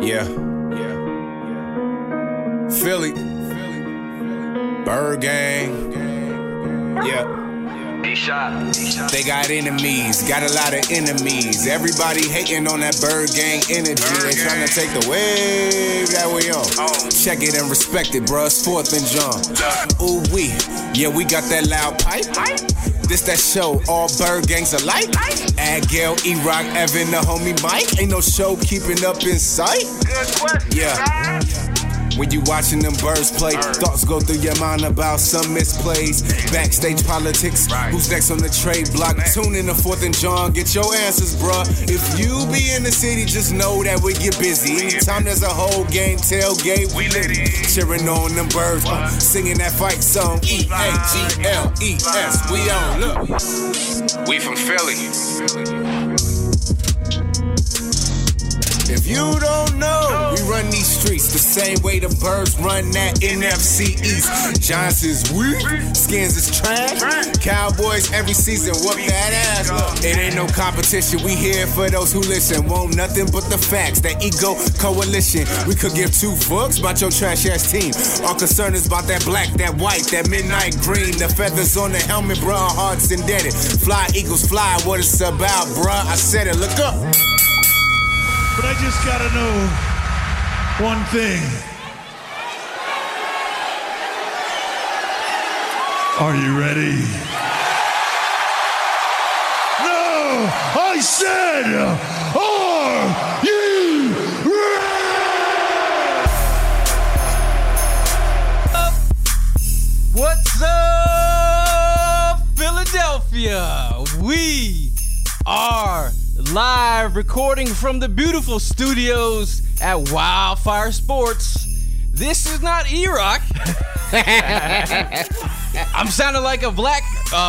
Yeah. Philly. Bird gang. Yeah. D-Shot. They got enemies, got a lot of enemies. Everybody hating on that bird gang energy. They trying to take the wave that we on. Check it and respect it, bruh. It's Fourth and John. Ooh wee, yeah, we got that loud pipe. This that show, all bird gangs alike. Ag, Gail, E-Rock, Evan, the homie Mike. Ain't no show keeping up in sight. Good question, yeah. When you watching them birds play, thoughts go through your mind about some misplays. Backstage politics, who's next on the trade block? Tune in to Fourth and John, get your answers, bruh. If you be in the city, just know that we get busy. Anytime there's a whole game tailgate, we lit it. Cheering on them birds, singing that fight song. E-A-G-L-E-S, we on, look. We from Philly. If you don't know, we run these streets the same way the birds run that NFC East. Giants is weak, Skins is trash. Cowboys every season whoop that ass. Look, it ain't no competition. We here for those who listen. Want nothing but the facts. That ego coalition. We could give two fucks about your trash ass team. Our concern is about that black, that white, that midnight green. The feathers on the helmet, bruh. Our hearts indebted. Fly eagles fly. What it's about, bruh. I said it. Look up. But I just gotta know one thing. Are you ready? No! I said, are you ready? What's up, Philadelphia? We are live recording from the beautiful studios at Wildfire Sports. This is not E-Rock. I'm sounding like a black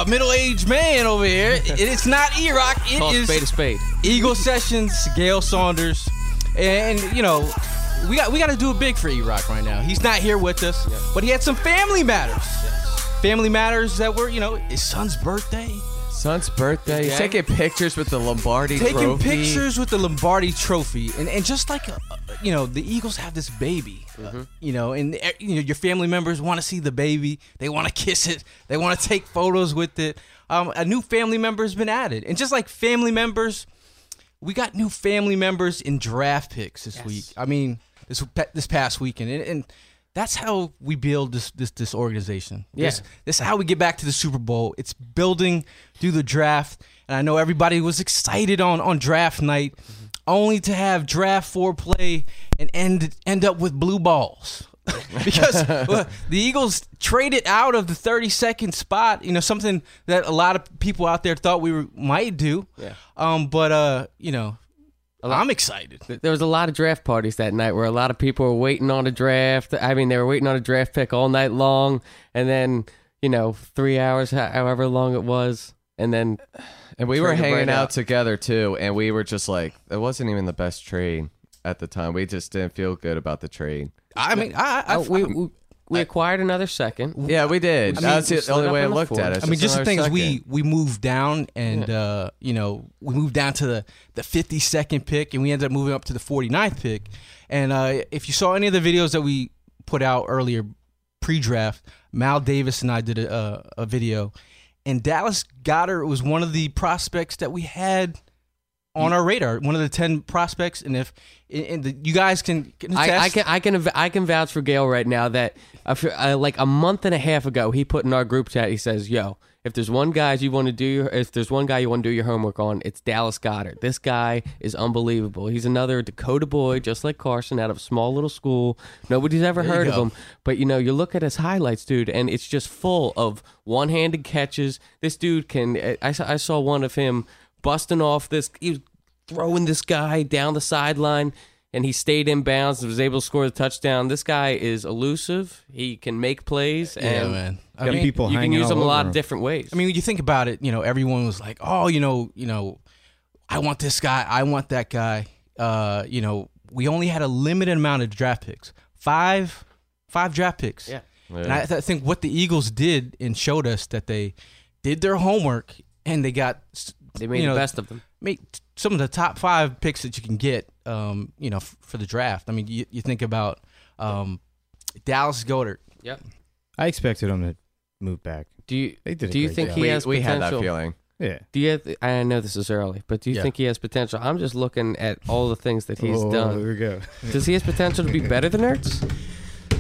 middle-aged man over here. It's not E-Rock. It is spade to spade. Eagle Sessions, Gail Saunders, and you know we got to do it big for E-Rock right now. He's not here with us, but he had some family matters. Yes. Family matters that were, you know, his son's birthday. Son's birthday. Yeah. Taking pictures with the Lombardi trophy. Taking pictures with the Lombardi trophy. And just like, you know, the Eagles have this baby, you know, and you know, your family members want to see the baby. They want to kiss it. They want to take photos with it. A new family member has been added. And just like family members, we got new family members in draft picks this week. I mean, this past weekend. And that's how we build this organization. Yes, yeah. This is how we get back to the Super Bowl. It's building through the draft, and I know everybody was excited on draft night, only to have draft foreplay and end up with blue balls because the Eagles traded out of the 32nd spot. You know, something that a lot of people out there thought we might do. Yeah. You know. I'm excited. There was a lot of draft parties that night where a lot of people were waiting on a draft. I mean, they were waiting on a draft pick all night long, and then, you know, 3 hours, however long it was, and then... And we were hanging out together, too, and we were just like, it wasn't even the best trade. at the time. We just didn't feel good about the trade. I mean, we acquired another second. Yeah, we did. I mean, that's the only way I looked at it. I mean, just the thing is we moved down and, we moved down to the 52nd pick, and we ended up moving up to the 49th pick. And if you saw any of the videos that we put out earlier pre-draft, Mal Davis and I did a video, and Dallas Goedert was one of the prospects that we had on our radar, one of the 10 prospects. And you guys can attest. I can vouch for Gale right now that like a month and a half ago, he put in our group chat, he says, yo, if there's one guy you want to do your homework on, it's Dallas Goedert. This guy is unbelievable. He's another Dakota boy, just like Carson, out of a small little school. Nobody's ever heard of him. But, you look at his highlights, dude, and it's just full of one-handed catches. This dude I saw one of him busting off this. He was throwing this guy down the sideline, and he stayed in bounds and was able to score the touchdown. This guy is elusive. He can make plays. And people you can use him a lot of different ways. I mean, when you think about it, everyone was like, oh, I want this guy. I want that guy. We only had a limited amount of draft picks. Five draft picks. Yeah. And I think what the Eagles did and showed us that they did their homework and they got... They made the best of them. Made some of the top 5 picks that you can get, for the draft. I mean, you think about Dallas Goedert. Yep. I expected him to move back. Do you think he has potential? We had that feeling. Yeah. I know this is early, but do you think he has potential? I'm just looking at all the things that he's done. There we go. Does he have potential to be better than Ertz?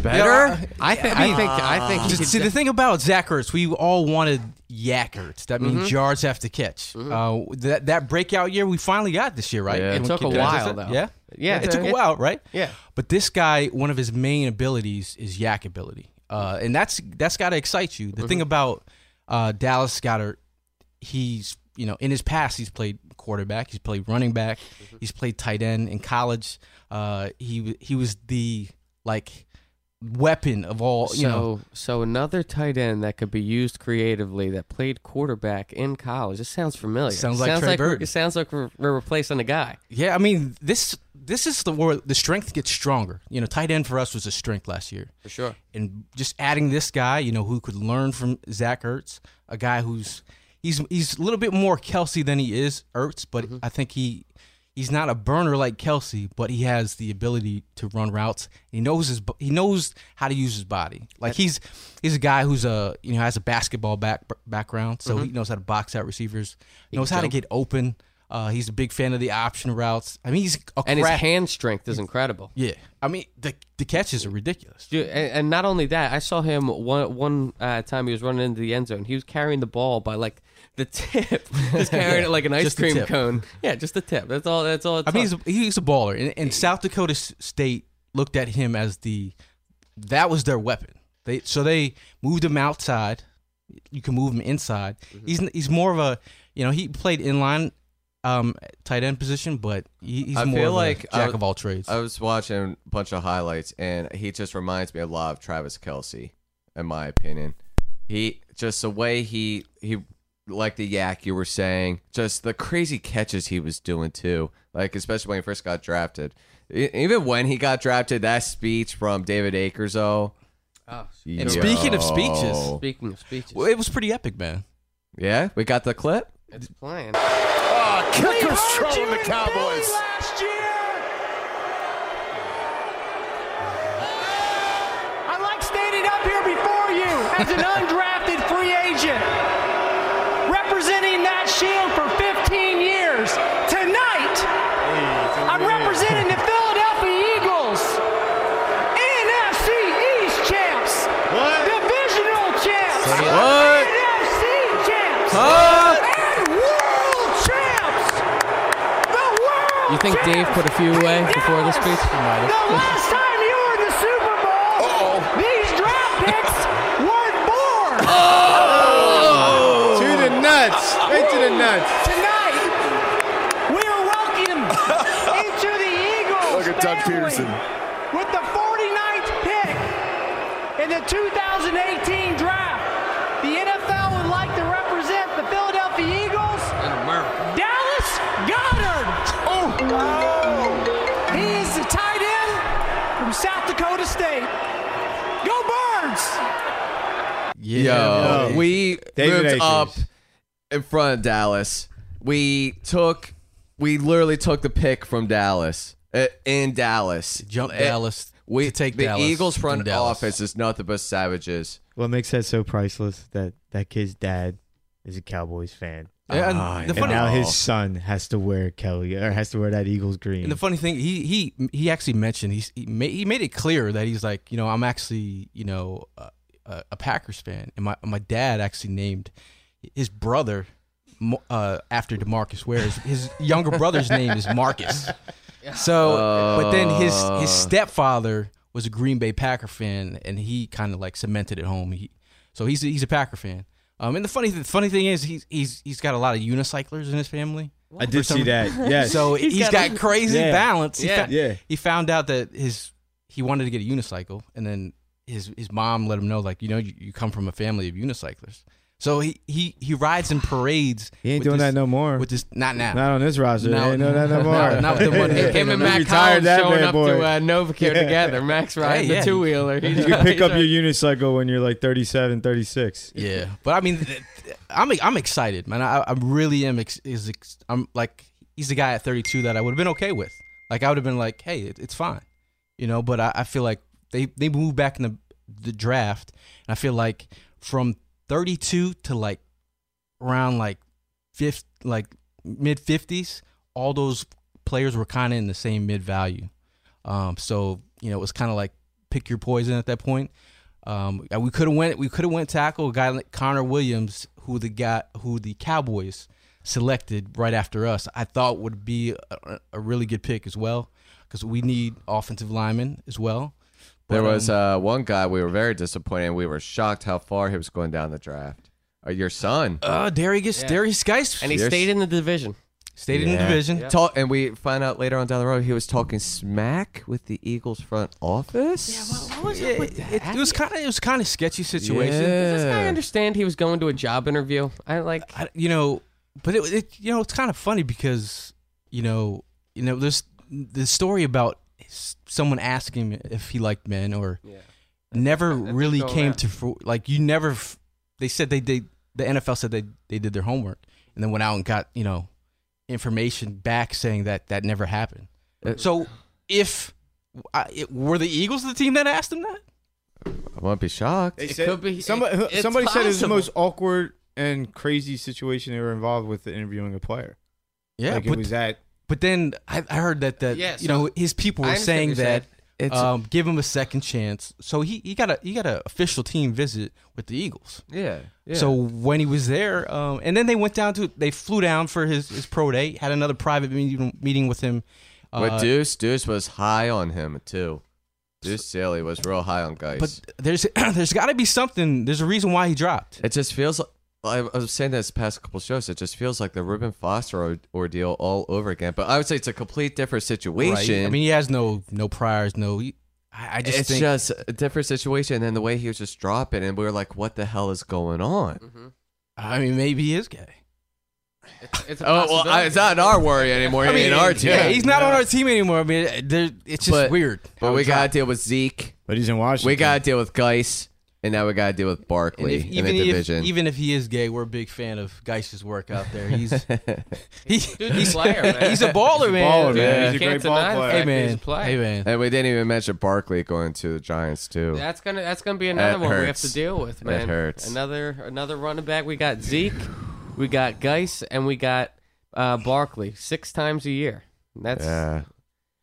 Better? I think. See, the thing about Zach Ertz, we all wanted Yak Ertz. That means yards after catch. Mm-hmm. That breakout year we finally got this year, right? Yeah. It took a while, though. Yeah? Yeah. It took a while, right? Yeah. But this guy, one of his main abilities is yak ability. And that's got to excite you. The thing about Dallas Goedert, he's, in his past, he's played quarterback, he's played running back, he's played tight end in college. He was the, weapon of all, So another tight end that could be used creatively that played quarterback in college. This sounds familiar. Sounds like Trey Burton. It sounds like we're replacing a guy. Yeah, I mean this is where the strength gets stronger. Tight end for us was a strength last year for sure. And just adding this guy, who could learn from Zach Ertz, a guy who's he's a little bit more Kelsey than he is Ertz, but I think he's not a burner like Kelsey, but he has the ability to run routes. He knows how to use his body. Like he's a guy who's has a basketball background, so he knows how to box out receivers. Knows how to get open. He's a big fan of the option routes. I mean, his hand strength is incredible. Yeah, I mean the catches are ridiculous. Dude, and not only that, I saw him one time he was running into the end zone. He was carrying the ball by the tip. Just carrying it like an ice cream cone. Yeah, just the tip. That's all. That's all. I mean, he's a baller. And South Dakota State looked at him as that was their weapon. So they moved him outside. You can move him inside. He's more of a he played inline tight end position, but he's more of a jack of all trades. I was watching a bunch of highlights, and he just reminds me a lot of Travis Kelce, in my opinion. He just the way he. Like the yak you were saying, just the crazy catches he was doing too. Like especially when he first got drafted. Even when he got drafted, that speech from David Akers. And speaking of speeches, well, it was pretty epic, man. Yeah, we got the clip. It's playing. Oh, kicker's trolling the Cowboys. Last year. I like standing up here before you as an undrafted free agent. Representing that shield for 15 years. Tonight, I'm representing the Philadelphia Eagles. NFC East champs. What? Divisional champs. What? NFC champs. What? And world champs. The world You think champs. Dave put a few away before this speech? The last time you were in the Super Bowl, these draft picks weren't born. Nuts. Right to the nuts. Tonight, we are welcome into the Eagles. Look at Doug Pederson. With the 49th pick in the 2018 draft, the NFL would like to represent the Philadelphia Eagles and Dallas Goedert. He is the Yeah. Yo, we David moved Akers. Up in front of Dallas. We literally took the pick from Dallas in Dallas. Jump Dallas. We take the Dallas. Eagles' front office is nothing but savages. What makes that so priceless that kid's dad is a Cowboys fan. And now his son has to wear that Eagles green. And the funny thing, he actually mentioned he made it clear that he's like, you know, I'm actually, you know, a Packers fan, and my dad actually named his brother after DeMarcus Ware. His younger brother's name is Marcus. So, but then his stepfather was a Green Bay Packer fan, and he kind of like cemented it home. So he's a Packer fan. And the funny thing is he's got a lot of unicyclers in his family. I did see that. Yeah. So he's got crazy balance. Yeah. He found out that he wanted to get a unicycle, and then his mom let him know, like, you know, you come from a family of unicyclers. So he rides in parades. He ain't doing that no more. With this, not now. Not on this roster. No, he ain't doing that no more. Not with the one. Him and Max Collins showing up to Novacare together. Max riding the two-wheeler. You can pick up your unicycle when you're like 37, 36. Yeah, but I mean, I'm excited, man. I really am. I'm like, he's the guy at 32 that I would have been okay with. Like, I would have been like, hey, it's fine, you know. But I feel like they moved back in the draft, and I feel like from 32 to like around like mid 50s, all those players were kind of in the same mid value. So, you know, it was kind of like pick your poison at that point. And we could have went tackle a guy like Connor Williams, who the Cowboys selected right after us. I thought would be a really good pick as well, because we need offensive linemen as well. There was one guy we were very disappointed in. We were shocked how far he was going down the draft. Your son. Darius Geis. And he stayed in the division. Yep. And we find out later on down the road he was talking smack with the Eagles front office. Yeah, what was it with that? It was kind of sketchy situation. Yeah. Does this guy understand he was going to a job interview? It's kind of funny because, you know, there's the story about someone asking him if he liked men, or never really came to, like, you never. They said they did. The NFL said they did their homework, and then went out and got, you know, information back saying that never happened. So if were the Eagles the team that asked him that, I won't be shocked. They said, could be, somebody said it was the most awkward and crazy situation they were involved with, the interviewing a player. Yeah, like, it was that. But then I heard that you know, his people were saying that give him a second chance. So he got a official team visit with the Eagles. Yeah. So when he was there, and then they flew down for his pro day, had another private meeting with him. But Deuce was high on him too. Deuce Staley was real high on guys. But there's got to be something. There's a reason why he dropped. It just feels like, I was saying this past couple shows, it just feels like the Reuben Foster ordeal all over again. But I would say it's a complete different situation. Right. I mean, he has no priors, no. I think it's just a different situation, and the way he was just dropping, and we were like, "What the hell is going on?" Mm-hmm. I mean, maybe he is gay. It's it's not in our worry anymore. I mean, in our team, he's not on our team anymore. I mean, it's just weird. But we got to deal with Zeke. But he's in Washington. We got to deal with Geis. And now we got to deal with Barkley in the division. Even if he is gay, we're a big fan of Geis's work out there. He's a player, man. He's a baller, man. He's a great ball player. Hey, man. And we didn't even mention Barkley going to the Giants, too. That's gonna be another one we have to deal with, man. It hurts. Another running back. We got Zeke, we got Geis, and we got Barkley 6 times a year.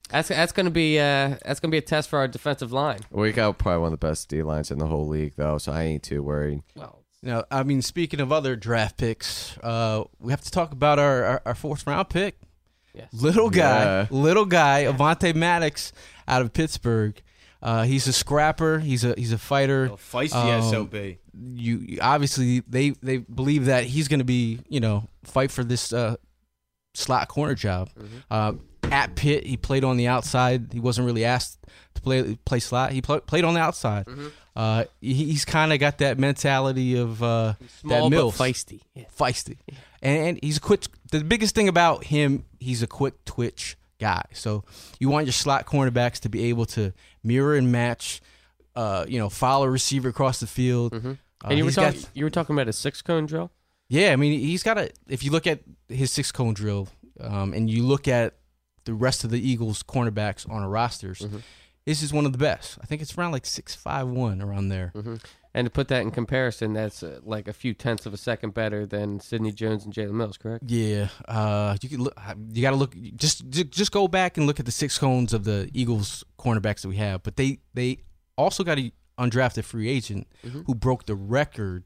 That's gonna be a test for our defensive line. We got probably one of the best D lines in the whole league, though, so I ain't too worried. Well, you know, I mean, speaking of other draft picks, we have to talk about our 4th round pick. Yes. Little guy, Avonte Maddox out of Pittsburgh. He's a scrapper. He's a fighter. Oh, feisty SOB. You obviously they believe that he's gonna be, you know, fight for this slot corner job. Mm-hmm. At Pitt, he played on the outside. He wasn't really asked to play slot. He played on the outside. Mm-hmm. He's kind of got that mentality of that Mills. Feisty. Yeah. Feisty. Yeah. And he's a quick. The biggest thing about him, he's a quick twitch guy. So you want your slot cornerbacks to be able to mirror and match, follow a receiver across the field. Mm-hmm. And you were talking about a six-cone drill? Yeah, I mean, he's got a... If you look at his six-cone drill and you look at the rest of the Eagles' cornerbacks on our rosters, mm-hmm. this is one of the best. I think it's around like 6.51 around there. Mm-hmm. And to put that in comparison, that's like a few tenths of a second better than Sidney Jones and Jalen Mills, correct? Yeah. You can look, you got to look. Just go back and look at the six cones of the Eagles' cornerbacks that we have. But they also got an undrafted free agent mm-hmm. who broke the record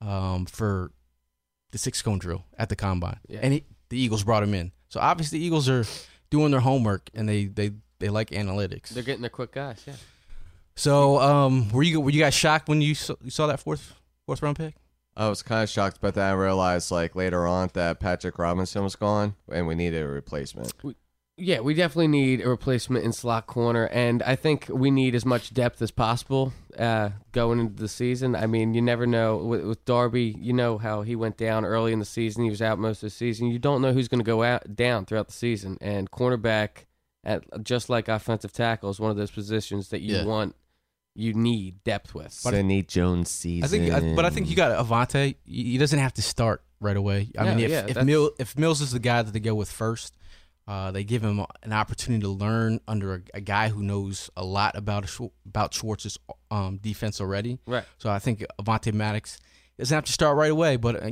for the six cone drill at the combine, yeah. and the Eagles brought him in. So obviously, the Eagles are doing their homework, and they like analytics. They're getting their quick guys, yeah. So, were you guys shocked when you saw that fourth round pick? I was kind of shocked, but then I realized like later on that Patrick Robinson was gone, and we needed a replacement. We definitely need a replacement in slot corner, and I think we need as much depth as possible going into the season. I mean, you never know with Darby. You know how he went down early in the season; he was out most of the season. You don't know who's going to go down throughout the season, and cornerback, just like offensive tackle, is one of those positions that you want. You need depth with. Sidney Jones season. I think you got Avonte. He doesn't have to start right away. If Mills is the guy that they go with first, they give him an opportunity to learn under a guy who knows a lot about Schwartz's defense already. Right. So I think Avonte Maddox doesn't have to start right away, but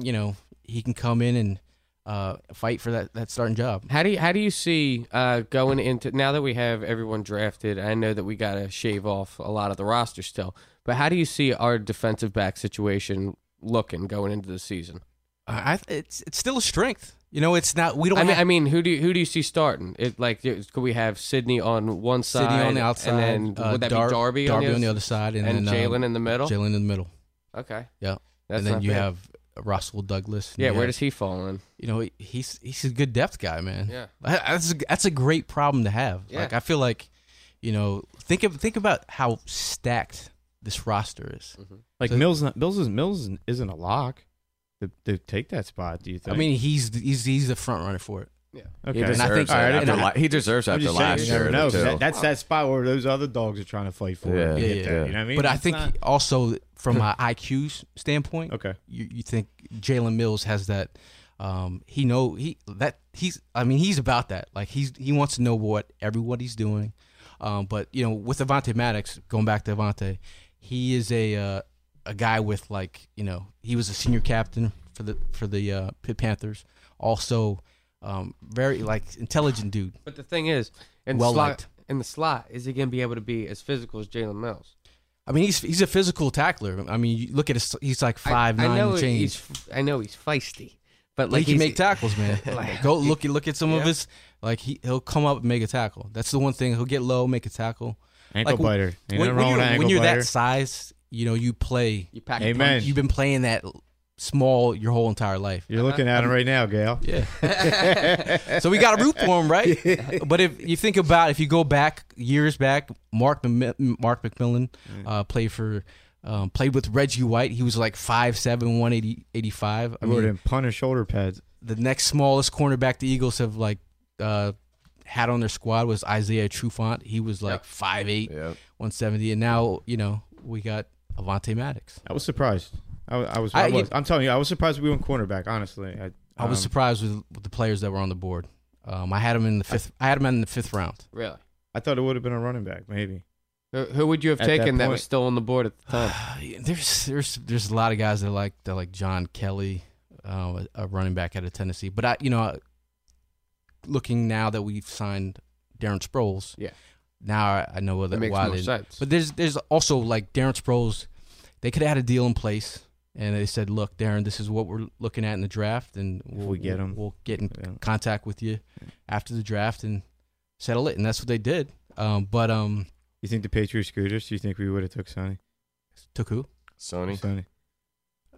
he can come in and fight for that starting job. How do you see going into, now that we have everyone drafted, I know that we got to shave off a lot of the roster still, but how do you see our defensive back situation looking going into the season? It's still a strength. Who do you see starting? Could we have Sidney on one side, Sidney on the outside, and then would that be Darby on the other side, and then Jalen in the middle? Jalen in the middle. Okay. Yeah. Have Russell Douglas. Yeah, where does he fall in? He's a good depth guy, man. Yeah, that's a great problem to have. Yeah. I feel like, think about how stacked this roster is. Mm-hmm. Mills isn't a lock to take that spot. Do you think? I mean, he's the front runner for it. Yeah. Okay. He deserves after last year. No, that's that spot where those other dogs are trying to fight for. Yeah. You know what I mean? But I think also from an IQ standpoint, okay, you think Jalen Mills has that. He's about that. Like he wants to know what everybody's doing. But with Avonte Maddox, going back to Avonte, he is a guy with he was a senior captain for the Pitt Panthers. Also. Very intelligent dude. But the thing is, in the slot, is he going to be able to be as physical as Jalen Mills? I mean, he's a physical tackler. I mean, you look at his, he's like 5'9" change. I know he's feisty, but he can make tackles, man. Go look at some of his. He'll come up and make a tackle. That's the one thing. He'll get low, make a tackle. Ankle biter. When you're that size, you play. You pack. Amen. Punch. You've been playing that. Small your whole entire life. You're looking at him right now, Gail. Yeah. So we got to root for him, right? But if you go back years back, Mark McMillan played with Reggie White. He was like 5'7", 185. I mean, in punter shoulder pads. The next smallest cornerback the Eagles have had on their squad was Isaiah Trufant. He was 5'8", 170, and now we got Avonte Maddox. I was surprised. I'm telling you, I was surprised we went cornerback. Honestly, I was surprised with the players that were on the board. I had him in the fifth. I had him in the fifth round. Really? I thought it would have been a running back, maybe. Who would you have taken that was still on the board at the time? There's a lot of guys that like John Kelly, a running back out of Tennessee. But looking now that we've signed Darren Sproles, yeah. Now I know why they didn't. But there's also Darren Sproles. They could have had a deal in place. And they said, "Look, Darren, this is what we're looking at in the draft, and we'll get in contact with you after the draft and settle it." And that's what they did. You think the Patriots screwed us? Do you think we would have took Sonny? Took who? Sonny.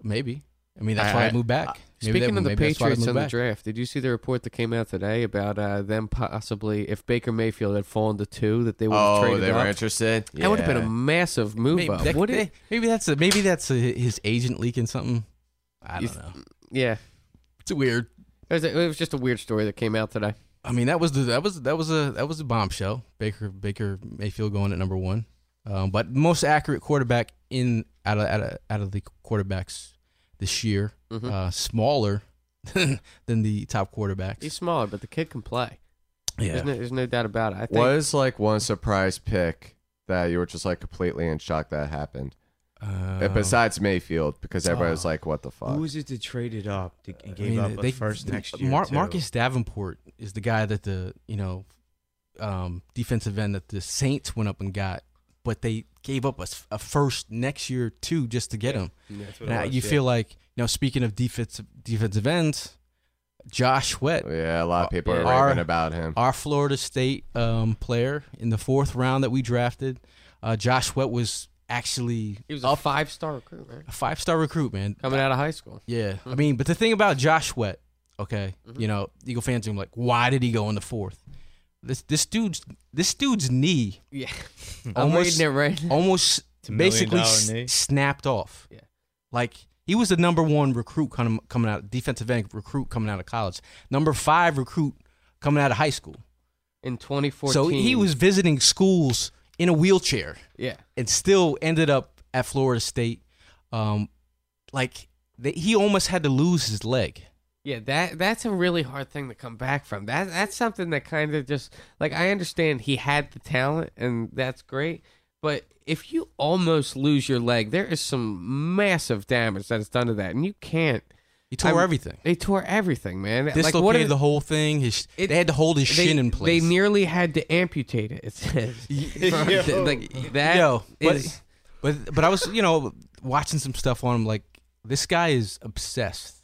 Maybe. I mean, that's why I moved back. Speaking of the Patriots in the draft, did you see the report that came out today about them possibly, if Baker Mayfield had fallen to 2, that they would have traded up? They were interested? Yeah. That would have been a massive move up. Maybe that's his agent leaking something. I don't know. Yeah. It's weird. It was just a weird story that came out today. I mean, that was a bombshell. Baker Mayfield going at number 1. But most accurate quarterback in out of the quarterbacks this year, smaller than the top quarterbacks. He's smaller, but the kid can play. Yeah, there's no doubt about it. I think what is like one surprise pick that you were just like completely in shock that happened? Besides Mayfield, because everybody was like, "What the fuck?" Who was it that traded up and gave up the first next year? Marcus Davenport is the guy that the defensive end that the Saints went up and got, but they gave up a first next year too just to get him. Yeah, that's what you feel like. You know, speaking of defensive ends, Josh Sweat. Yeah, a lot of people are raving about him. Our Florida State player in the fourth round that we drafted, Josh Sweat was. Actually, he was a five-star recruit, man. A five-star recruit, man. Coming out of high school. Yeah. Mm-hmm. I mean, but the thing about Josh Sweat, okay, you know, Eagle fans are like, why did he go in the fourth? This dude's knee. Yeah. Almost, I'm reading it right now. Almost basically snapped off. Yeah. Like, he was the number one recruit coming out, defensive end recruit coming out of college. Number five recruit coming out of high school. In 2014. So he was visiting schools in a wheelchair, yeah, and still ended up at Florida State. He almost had to lose his leg. Yeah, that's a really hard thing to come back from. That's something that kind of just like I understand he had the talent and that's great, but if you almost lose your leg, there is some massive damage that's done to that, and you can't. He tore everything. They tore everything, man. Dislocated the whole thing. They had to hold his shin in place. They nearly had to amputate it. It says, But I was, watching some stuff on him. Like, this guy is obsessed.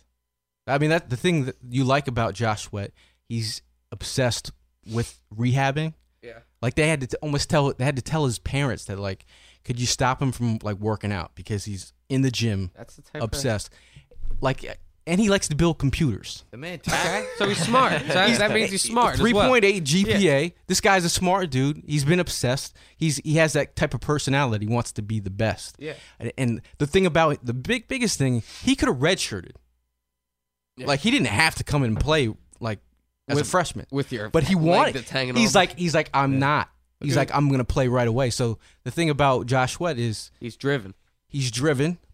I mean, the thing that you like about Josh Sweat, he's obsessed with rehabbing. Yeah. Like they had to tell his parents that like, could you stop him from like working out because he's in the gym. That's the type obsessed. And he likes to build computers. The man, okay. So he's smart. So that means he's smart. 3.8 GPA. Yeah. This guy's a smart dude. He's been obsessed. He has that type of personality. He wants to be the best. Yeah. And the thing about it, the biggest thing, he could have redshirted. Yeah. Like he didn't have to come and play like as a freshman. With your but he wanted. He's like I'm not. He's okay. Like I'm gonna play right away. So the thing about Josh Sweat is he's driven,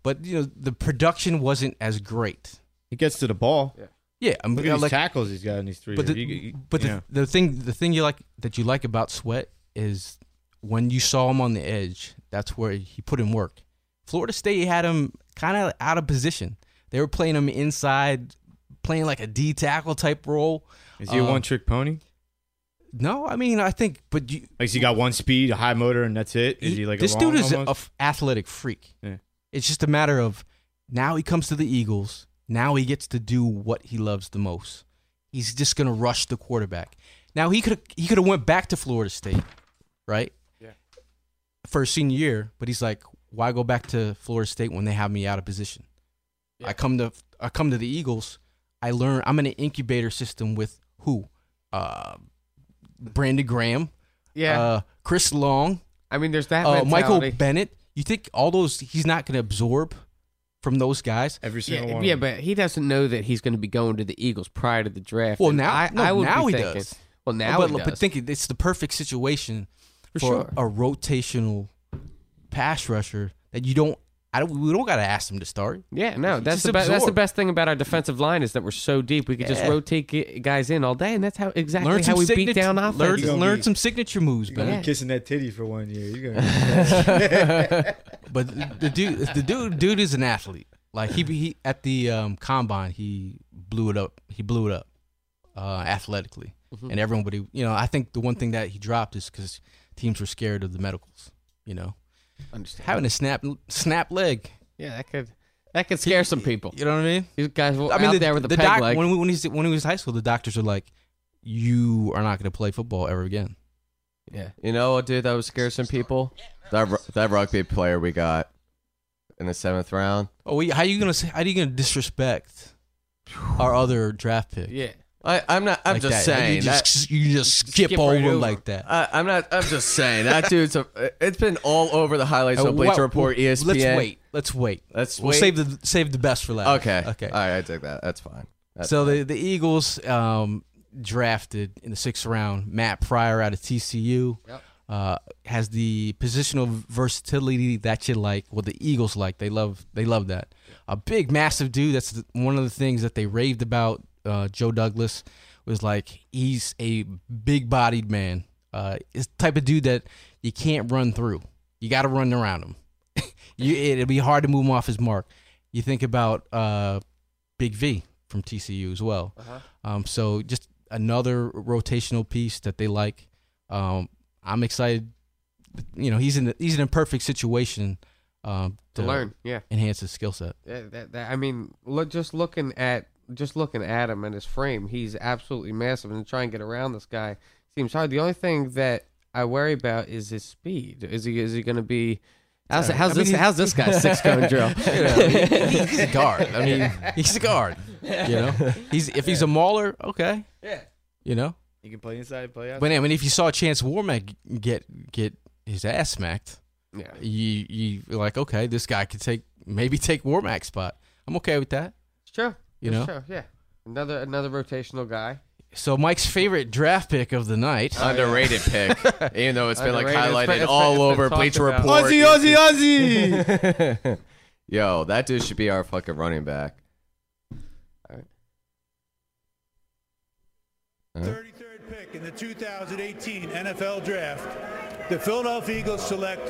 but the production wasn't as great. He gets to the ball. Yeah, look at these tackles he's got in these 3 years. But the thing you like about Sweat is when you saw him on the edge, that's where he put in work. Florida State had him kind of out of position. They were playing him inside, playing like a D tackle type role. Is he a one-trick pony? No, I mean so he got one speed, a high motor, and that's it. Is he like this dude is an athletic freak? Yeah. It's just a matter of now he comes to the Eagles. Now he gets to do what he loves the most. He's just going to rush the quarterback. Now he could have went back to Florida State, right? Yeah. For his senior year, but he's like, why go back to Florida State when they have me out of position? Yeah. I come to the Eagles. I learn. I'm in an incubator system with who? Brandon Graham. Yeah. Chris Long. I mean, there's that mentality. Michael Bennett. You think all those he's not going to absorb? From those guys, every single one. Yeah, but he doesn't know that he's going to be going to the Eagles prior to the draft. Well, now he does. Well, now he does. But thinking it's the perfect situation for a rotational pass rusher that you don't. We don't got to ask him to start. Yeah, no, that's the best thing about our defensive line is that we're so deep we could just rotate guys in all day, and that's how we beat down offense. Learn some signature moves, man. You're kissing that titty for 1 year. You're gonna. But the dude is an athlete. Like he at the combine, he blew it up. He blew it up athletically, and everybody. I think the one thing that he dropped is because teams were scared of the medicals. Understand having a snap leg. Yeah, that could scare some people. You know what I mean? These guys were there with the peg leg. When he was high school, the doctors were like, "You are not going to play football ever again." Yeah, you know what, dude? That would scare some people. That rugby player we got in the seventh round. Oh, how are you gonna disrespect our other draft pick? Yeah, I'm not. I'm like just that. Saying. You just skip over right like that. I'm not. I'm just saying that dude's. It's been all over the highlights of Bleacher Report, ESPN. Let's wait. We'll save the best for last. Okay. All right, I take that. That's fine. That's fine. The Eagles drafted in the sixth round Matt Pryor out of TCU. Yep. has the positional versatility that you like, what the Eagles like. They love that. A big, massive dude. That's one of the things that they raved about. Joe Douglas was like, he's a big-bodied man. It's the type of dude that you can't run through. You got to run around him. It'll be hard to move him off his mark. You think about Big V from TCU as well. Uh-huh. So just another rotational piece that they like. I'm excited. You know, he's in a perfect situation to learn, enhance his skill set. I mean, just looking at him and his frame, he's absolutely massive. And to try and get around this guy seems hard. The only thing that I worry about is his speed. Is he going to be? How's this guy 6-cone drill? You know, he's a guard. I mean, he's a guard. You know, he's a mauler, okay. Yeah. You know. You can play inside, play out. But I mean, if you saw Chance Warmack get his ass smacked, yeah, you're like, okay, this guy could maybe take Warmack's spot. I'm okay with that. It's true. It's true. Yeah. Another rotational guy. So Mike's favorite draft pick of the night, underrated pick, even though it's been like highlighted all over Bleacher Report. Ozzy. Yo, that dude should be our fucking running back. All right. 33rd pick in the 2018 NFL Draft, the Philadelphia Eagles select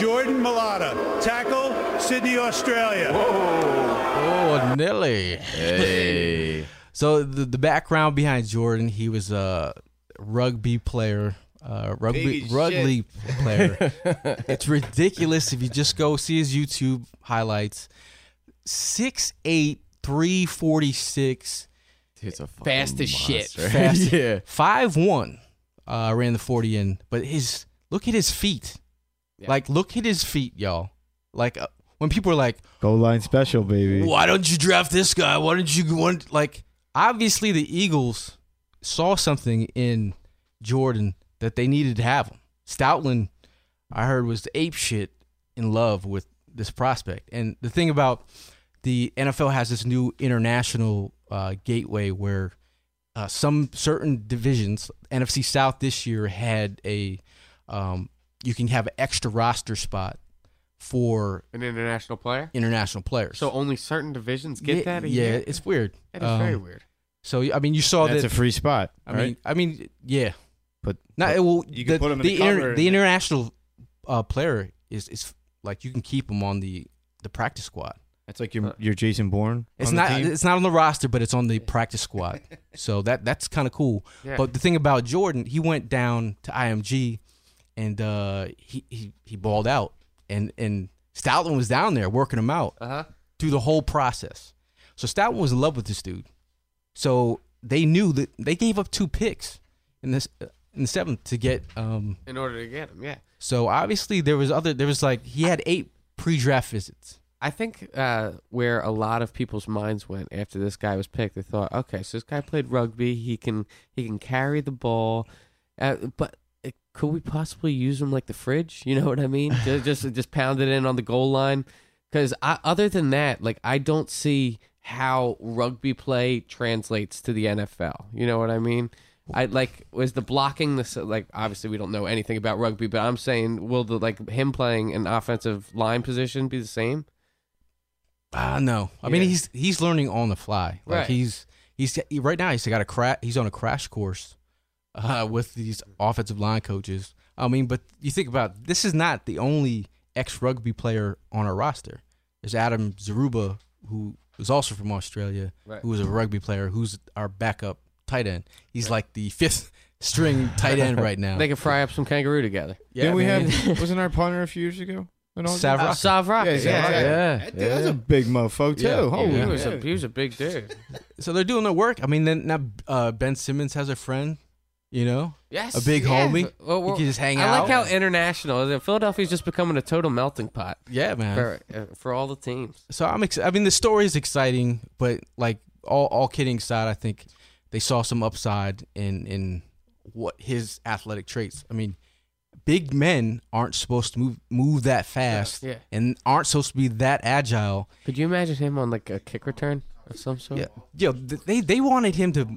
Jordan Mailata, tackle, Sydney, Australia. Whoa. Oh, Nelly. Hey. So the background behind Jordan, he was a rugby league player. It's ridiculous if you just go see his YouTube highlights. 6'8", 346. It's a fast as shit. Fast. Yeah. 5'1", ran the 40 in. But look at his feet. Yeah. Like, look at his feet, y'all. Like, when people are like, goal line special, baby. Why don't you draft this guy? Why don't you go on? Like, obviously, the Eagles saw something in Jordan that they needed to have him. Stoutland, I heard, was apeshit in love with this prospect. And the thing about the NFL has this new international gateway where some certain divisions, NFC South this year had you can have an extra roster spot for an international player? International players. So only certain divisions get that? Yeah, it's weird. It is very weird. So, I mean, you saw that's a free spot. I mean, yeah. But you can put them in the cover. The international player is like, you can keep them on the practice squad. That's like your Jason Bourne. It's not on the roster, but it's on the practice squad. So that's kind of cool. Yeah. But the thing about Jordan, he went down to IMG, and he balled out, and Stoutland was down there working him out through the whole process. So Stoutland was in love with this dude. So they knew that they gave up 2 picks in the 7th to get in order to get him. Yeah. So obviously he had 8 pre-draft visits. I think where a lot of people's minds went after this guy was picked, they thought, okay, so this guy played rugby. He can carry the ball, but could we possibly use him like the fridge? You know what I mean? just pound it in on the goal line. Because other than that, like, I don't see how rugby play translates to the NFL. You know what I mean? Obviously we don't know anything about rugby, but I'm saying, will him playing an offensive line position be the same? No. I mean, he's learning on the fly. Like, right. He's right now he's on a crash course with these offensive line coaches. I mean, but you think about, this is not the only ex-rugby player on our roster. There's Adam Zaruba, who is also from Australia, right, who was a rugby player, who's our backup tight end. He's like the 5th string tight end right now. They can fry up some kangaroo together. Yeah, didn't we have? Wasn't our partner a few years ago? Savrock. Yeah. That's a big mofo too. Yeah. Oh, yeah. He was a big dude. So they're doing their work. I mean, then now Ben Simmons has a friend, you know? Yes. A big homie. Well, you can just hang out. I like how international. Philadelphia's just becoming a total melting pot. Yeah, man. For all the teams. So I'm I mean, the story is exciting, but like all kidding aside, I think they saw some upside in what his athletic traits. I mean, big men aren't supposed to move that fast and aren't supposed to be that agile. Could you imagine him on like a kick return of some sort? Yeah, they wanted him to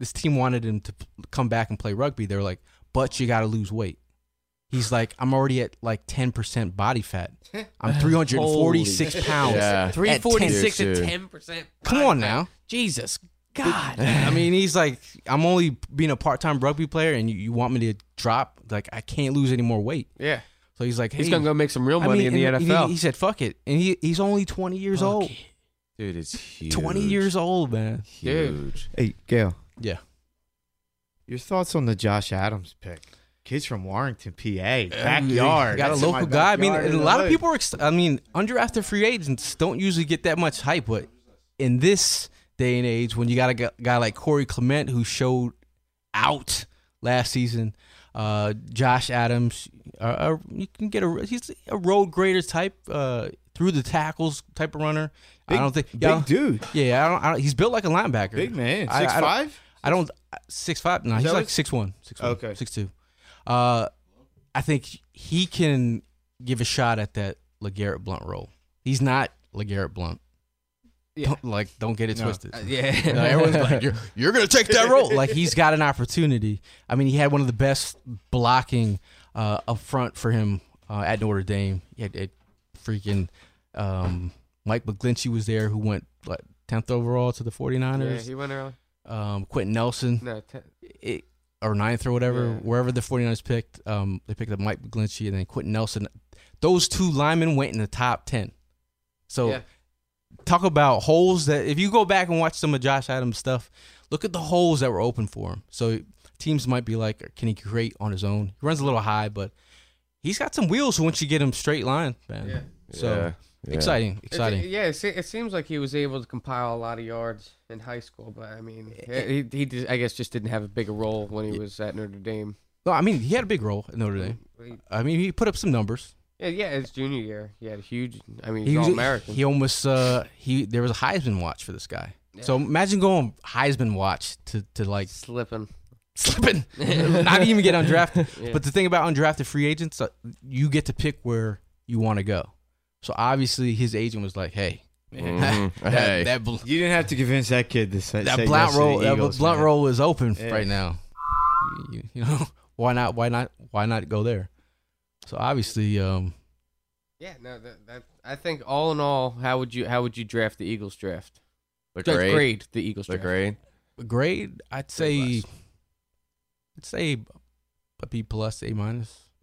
this team wanted him to come back and play rugby. They were like, but you got to lose weight. He's like, I'm already at like 10% body fat. I'm 346 pounds. Yeah. 346 at 10%. Come on now. Jesus God. I mean, he's like, I'm only being a part-time rugby player and you want me to drop? Like, I can't lose any more weight. Yeah. So he's like, hey, he's going to go make some real money in the NFL. He said, fuck it. And he's only 20 years old. Dude, it's huge. 20 years old, man. Huge. Hey, Gail. Yeah. Your thoughts on the Josh Adams pick? Kids from Warrington, PA, backyard. Got a local guy. I mean, a lot of people are, I mean, undrafted free agents don't usually get that much hype, but in this day and age, when you got a guy like Corey Clement who showed out last season, Josh Adams, you can get he's a road grader type, through the tackles type of runner. Big, I don't think, big dude. Yeah, I don't, he's built like a linebacker. Big man, 6'5". I don't 6'5". No, he's like 6'1", 6'1", okay, 6'2". I think he can give a shot at that LeGarrette Blount role. He's not LeGarrette Blount. Yeah. Don't get it twisted. Yeah. Everyone's like, you're going to take that role. Like, he's got an opportunity. I mean, he had one of the best blocking up front for him at Notre Dame. He had freaking Mike McGlinchey was there, who went 10th overall to the 49ers. Yeah, he went early. Quentin Nelson. No, 10th. Or 9th or whatever, wherever the 49ers picked. They picked up Mike McGlinchey and then Quentin Nelson. Those two linemen went in the top 10. So talk about holes that, if you go back and watch some of Josh Adams' stuff, look at the holes that were open for him. So teams might be like, can he create on his own? He runs a little high, but he's got some wheels once you get him straight line, man. Yeah. So exciting. It seems like he was able to compile a lot of yards in high school, but I mean, he I guess just didn't have a bigger role when he was at Notre Dame. No, I mean, he had a big role at Notre Dame. I mean, he put up some numbers. Yeah, his junior year, he had a huge. I mean, he was All-American. He almost there was a Heisman watch for this guy. Yeah. So imagine going Heisman watch to like slipping, not even get undrafted. Yeah. But the thing about undrafted free agents, you get to pick where you want to go. So obviously, his agent was like, "Hey." You didn't have to convince that kid to say that Blount roll. That Blount roll is open right now. You know, why not? Why not go there? So obviously, I think all in all, how would you draft the Eagles draft? Grade the Eagles draft. Grade, I'd say a B+, A-. They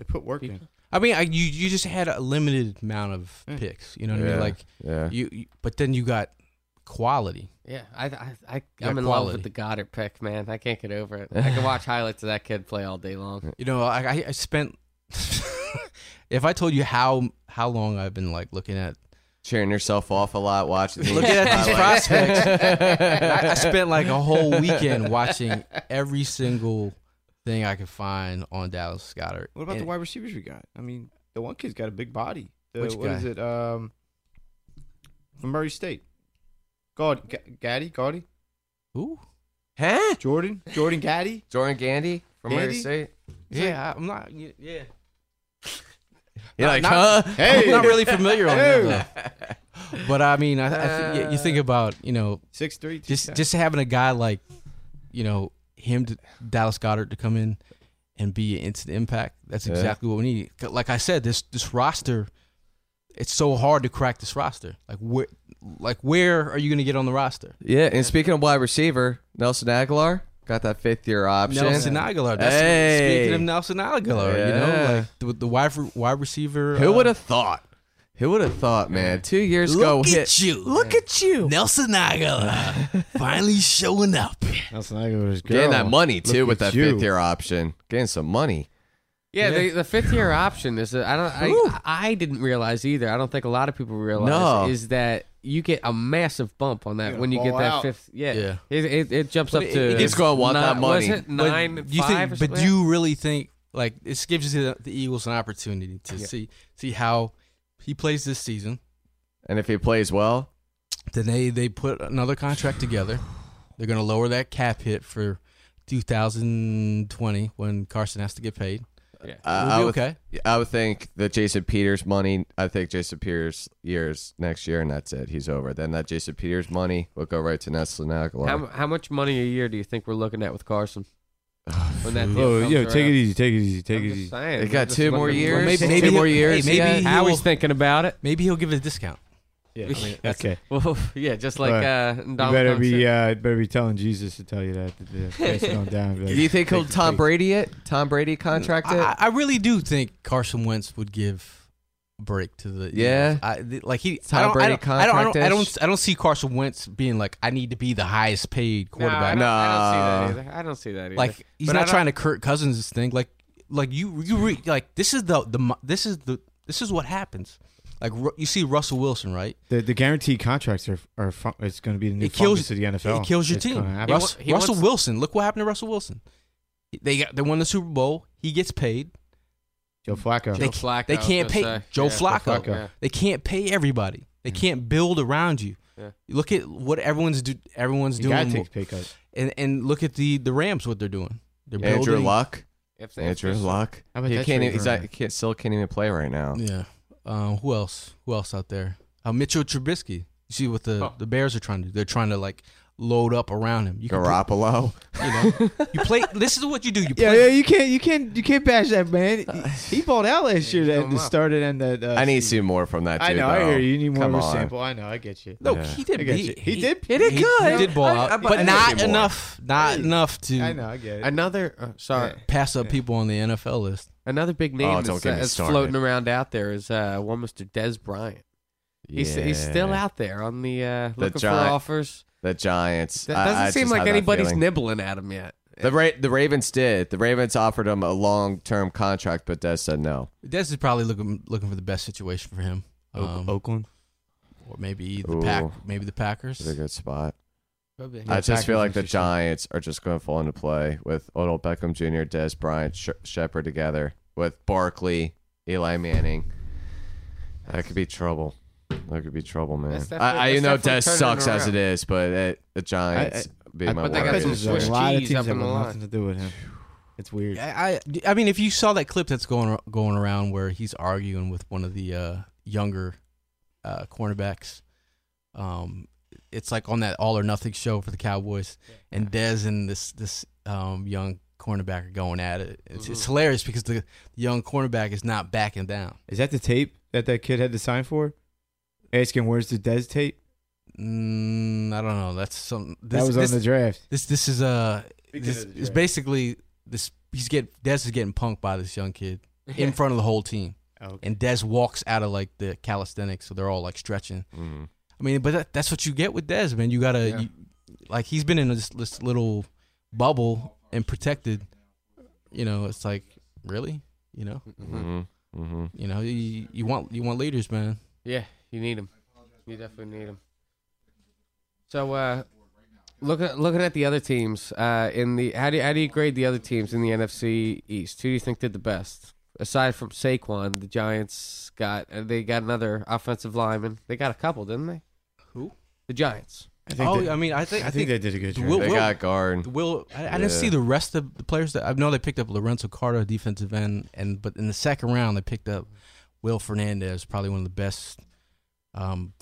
put work in. I mean, you just had a limited amount of picks, you know what I mean? Like, but then you got quality. Yeah, I'm in love with the Goddard pick, man. I can't get over it. I can watch highlights of that kid play all day long. You know, I spent. If I told you how long I've been like looking at, cheering yourself off a lot, watching. Looking at these prospects, I spent like a whole weekend watching every single thing I could find on Dallas Goedert. What about the wide receivers we got? I mean, the one kid's got a big body. Which guy? Is it? From Murray State. Gaddy? Who? Huh? Jordan Gaddy? Jordan Gandy from Murray State? Yeah, I'm not. Yeah. You're like, I'm not really familiar on that. But, I mean, I you think about, you know. 6'3". Just having a guy like, you know, Dallas Goedert to come in and be an instant impact. That's exactly what we need. Like I said, this roster, it's so hard to crack this roster. Where are you going to get on the roster? Yeah, and speaking of wide receiver, Nelson Agholor got that fifth-year option. Nelson Agholor. That's speaking of Nelson Agholor, you know, like the wide receiver. Who would have thought? Who would have thought, man? 2 years ago. Look at you. Nelson Agholor finally showing up. Nelson Agholor is getting that money, too, with that fifth-year option. Getting some money. Yeah, the fifth-year option is I didn't realize either. I don't think a lot of people realize is that you get a massive bump on that when you get that fifth. Yeah. It jumps up to. It's going to want that money. Was it 9.5 or something? But you really think, like, it gives the Eagles an opportunity to see how he plays this season. And if he plays well? Then they put another contract together. They're going to lower that cap hit for 2020 when Carson has to get paid. Yeah. I would think that Jason Peters money, I think Jason Peters years next year, and that's it. He's over. Then that Jason Peters money will go right to Nelson Agholor. How much money a year do you think we're looking at with Carson? When that take it easy. Saying, they got two more years. Maybe 2 more years. Maybe Howie's thinking about it. Maybe he'll give it a discount. Yeah, I mean, that's okay. Well, yeah, just like better be telling Jesus to tell you that. Do you think he'll Tom Brady contract it? I really do think Carson Wentz would give a break to the I don't see Carson Wentz being like, I need to be the highest paid quarterback. No, I don't see that either. Like he's not trying to Kirk Cousins thing. This is what happens. Like you see Russell Wilson, right? The guaranteed contracts are fun. It's going to be the new focus of the NFL. It kills your team. Russell Wilson. Look what happened to Russell Wilson. They won the Super Bowl. He gets paid. Joe Flacco. They can't pay Joe Flacco. Yeah. They can't pay everybody. They can't build around you. Yeah. Look at what everyone's doing. You gotta take pay cuts. And look at the Rams. What they're doing. They're Andrew Luck. Andrew Luck. He still can't even play right now. Yeah. Who else out there? Mitchell Trubisky. You see what the Bears are trying to do? They're trying to load up around him. Garoppolo. You play. This is what you do. You play. Yeah. You can't bash that man. He balled out last year. I need to see more from that. Dude, I know. Bro. I hear you. You need more of a sample. I know. I get you. No, he did. He did good. He did ball out, but not enough. Not enough to. I know. I get it. Pass up people on the NFL list. Another big name that's floating around out there is one Mr. Dez Bryant. Yeah. He's still out there on the looking for offers. The Giants. That doesn't seem like anybody's nibbling at him yet. The Ravens did. The Ravens offered him a long-term contract, but Dez said no. Dez is probably looking for the best situation for him. Oakland, or maybe the Packers. That's a good spot. I just feel like the Giants are just going to fall into play with Odell Beckham Jr., Dez Bryant, Shepard together with Barkley, Eli Manning. That could be trouble. That could be trouble, man. I know Dez sucks as it is, but the Giants be my worries. There's a lot of teams have nothing to do with him. It's weird. I mean, if you saw that clip that's going around where he's arguing with one of the younger cornerbacks, it's like on that All or Nothing show for the Cowboys, and Dez and this young cornerback are going at it. It's hilarious because the young cornerback is not backing down. Is that the tape that kid had to sign for? Asking where's the Dez tape? I don't know. That's something on the draft. This is basically Dez is getting punked by this young kid in front of the whole team, and Dez walks out of the calisthenics, so they're all stretching. Mm-hmm. I mean, but that's what you get with Dez, man. You gotta, he's been in this little bubble and protected. You know, it's like, really, you know, mm-hmm. Mm-hmm. You know, you want leaders, man. Yeah, you need them. You definitely need them. So, looking at the other teams how do you grade the other teams in the NFC East? Who do you think did the best? Aside from Saquon, the Giants got another offensive lineman. They got a couple, didn't they? Who? The Giants. I think they did a good job. They got guard. I didn't see the rest of the players. I know they picked up Lorenzo Carter, defensive end, but in the second round they picked up Will Fernandez, probably one of the best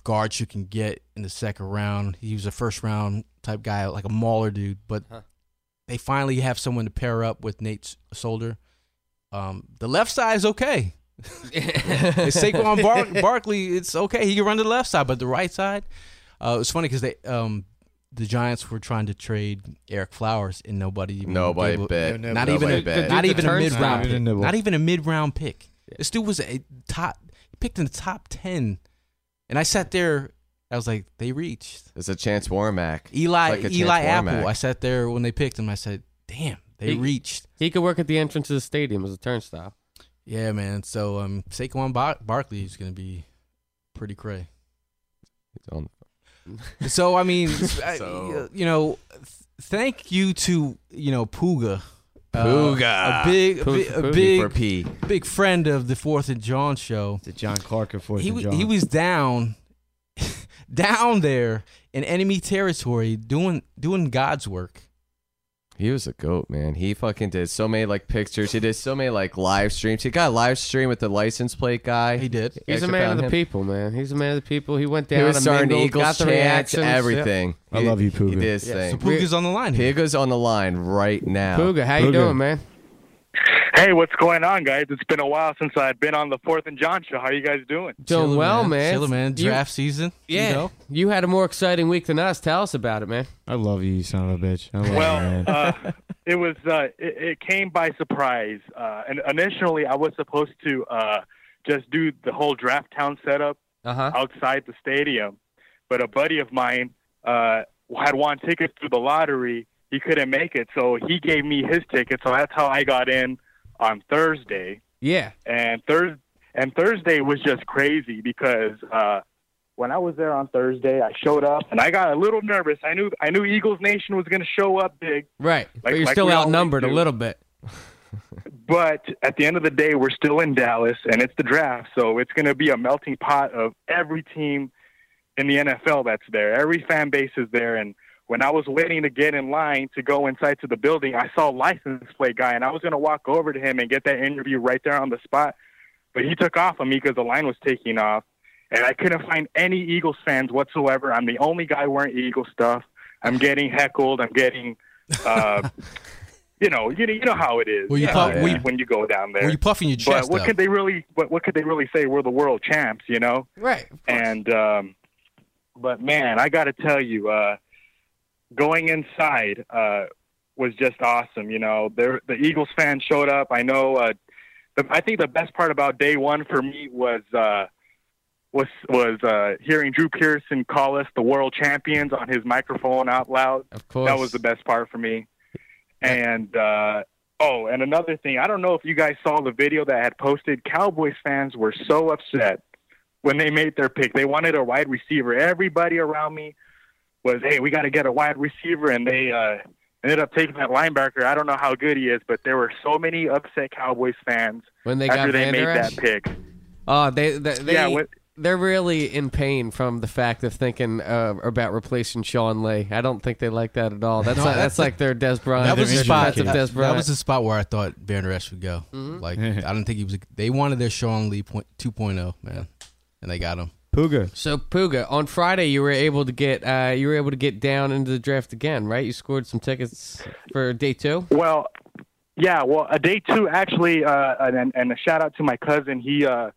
guards you can get in the second round. He was a first round type guy, like a mauler dude. But they finally have someone to pair up with Nate Solder. The left side is okay. Saquon Barkley, it's okay. He can run to the left side, but the right side, it's funny because they, the Giants were trying to trade Eric Flowers, and nobody even bid. Not even a mid round pick. Yeah. This dude was picked in the top 10, and I sat there. I was like, they reached. It's a Chance Warmack. Eli Apple. Warmack. I sat there when they picked him. I said, damn. They reached. He could work at the entrance of the stadium as a turnstile. Yeah, man. So Saquon Barkley is going to be pretty cray. So I mean, thank you to Puga. Puga, a big friend of the Fourth and John show. The John Clark of Fourth and John. He was down there in enemy territory doing God's work. He was a goat, man. He fucking did so many like pictures. He did so many like live streams. He got a live stream with the License Plate Guy. He did. He's a man of the people, man. He's a man of the people. He went down. He was starting Eagles, got the reactions, everything. Yeah. I love you, Puga. He did his thing. So Puga's on the line. Puga's on the line right now. Puga, how you doing, man? Hey, what's going on, guys? It's been a while since I've been on the Fourth and John show. How are you guys doing? Doing well, man. Chilling, man. Draft season. Yeah. You know? You had a more exciting week than us. Tell us about it, man. I love you, son of a bitch. I love you, man. It was it came by surprise. And initially, I was supposed to just do the whole draft town setup outside the stadium. But a buddy of mine had won tickets through the lottery. He couldn't make it, so he gave me his ticket. So that's how I got in on Thursday. Yeah. And Thursday was just crazy because when I was there on Thursday, I showed up and I got a little nervous. I knew Eagles Nation was going to show up big. Right. But you're still outnumbered a little bit. But at the end of the day, we're still in Dallas and it's the draft, so it's going to be a melting pot of every team in the NFL that's there. Every fan base is there, and when I was waiting to get in line to go inside to the building, I saw a License Plate Guy, and I was going to walk over to him and get that interview right there on the spot. But he took off on me because the line was taking off, and I couldn't find any Eagles fans whatsoever. I'm the only guy wearing Eagle stuff. I'm getting heckled. I'm getting, you know how it is. Well, when you go down there, well, you puffing your chest. But what could they really? What could they really say? We're the world champs, you know? Right. And but man, I got to tell you. Going inside was just awesome. You know, the Eagles fans showed up. I know. I think the best part about day one for me was hearing Drew Pearson call us the world champions on his microphone out loud. Of course, that was the best part for me. And and another thing, I don't know if you guys saw the video that I had posted. Cowboys fans were so upset when they made their pick. They wanted a wide receiver. Everybody around me was, hey, we got to get a wide receiver, and they ended up taking that linebacker. I don't know how good he is, but there were so many upset Cowboys fans when they after they made that pick. They're really in pain from the fact of thinking about replacing Sean Lee. I don't think they like that at all. That's like their Dez Bryant. That was the spot of Dez Bryant. That was the spot where I thought Van Der Esch would go. Mm-hmm. Like I don't think he was. They wanted their Sean Lee 2.0 man, and they got him. Puga. So Puga, on Friday you were able to get down into the draft again, right? You scored some tickets for day two. Well, yeah. Well, day two actually, and a shout out to my cousin. He's a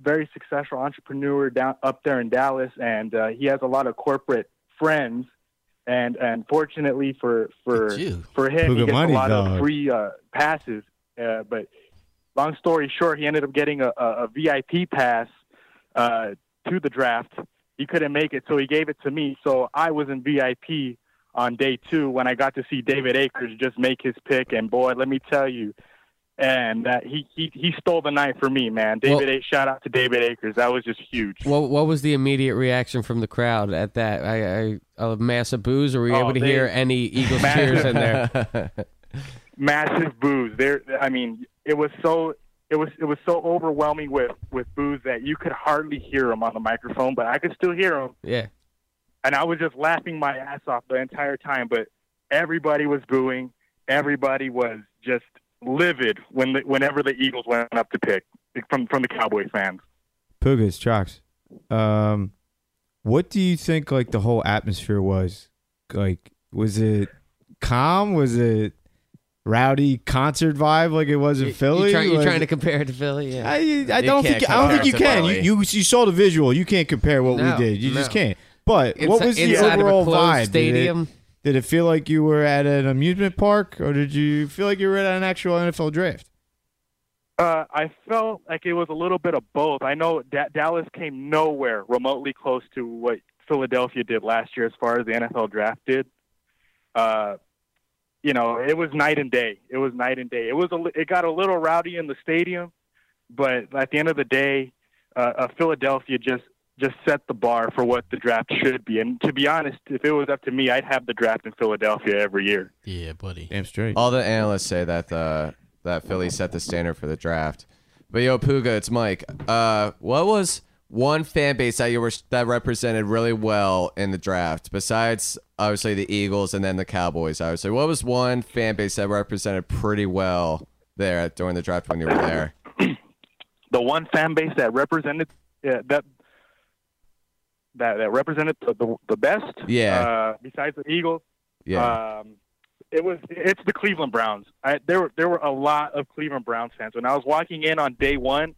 very successful entrepreneur down up there in Dallas, and he has a lot of corporate friends. And fortunately for him, Puga, he gets a lot of free passes. But long story short, he ended up getting a VIP pass to the draft. He couldn't make it, so he gave it to me. So I was in VIP on day two when I got to see David Akers just make his pick, and boy, let me tell you, and he stole the night for me, man. Shout out to David Akers. That was just huge. What was the immediate reaction from the crowd at that? I massive boos, or were you able to hear any Eagles cheers in there? Massive boos. There, I mean, it was so. It was so overwhelming with boos that you could hardly hear them on the microphone, but I could still hear them. Yeah. And I was just laughing my ass off the entire time, but everybody was booing. Everybody was just livid whenever the Eagles went up to pick from the Cowboy fans. Pugas, Chocks, what do you think, like, the whole atmosphere was? Like, was it calm? Was it rowdy concert vibe like it was in Philly? You're trying to compare it to Philly? Yeah. I don't think you can. You saw the visual. You can't compare what we did. You just can't. But what was the overall vibe? Stadium. Did it feel like you were at an amusement park, or did you feel like you were at an actual NFL draft? I felt like it was a little bit of both. I know Dallas came nowhere remotely close to what Philadelphia did last year as far as the NFL draft did. You know, it was night and day. It was night and day. It got a little rowdy in the stadium, but at the end of the day, Philadelphia just set the bar for what the draft should be. And to be honest, if it was up to me, I'd have the draft in Philadelphia every year. Yeah, buddy. Damn straight. All the analysts say that Philly set the standard for the draft. But yo, Puga, it's Mike. What was one fan base that represented really well in the draft, besides obviously the Eagles, and then the Cowboys. Obviously, what was one fan base that represented pretty well there during the draft when you were there? The one fan base that represented that represented the best, besides the Eagles, it's the Cleveland Browns. There were a lot of Cleveland Browns fans. When I was walking in on day one,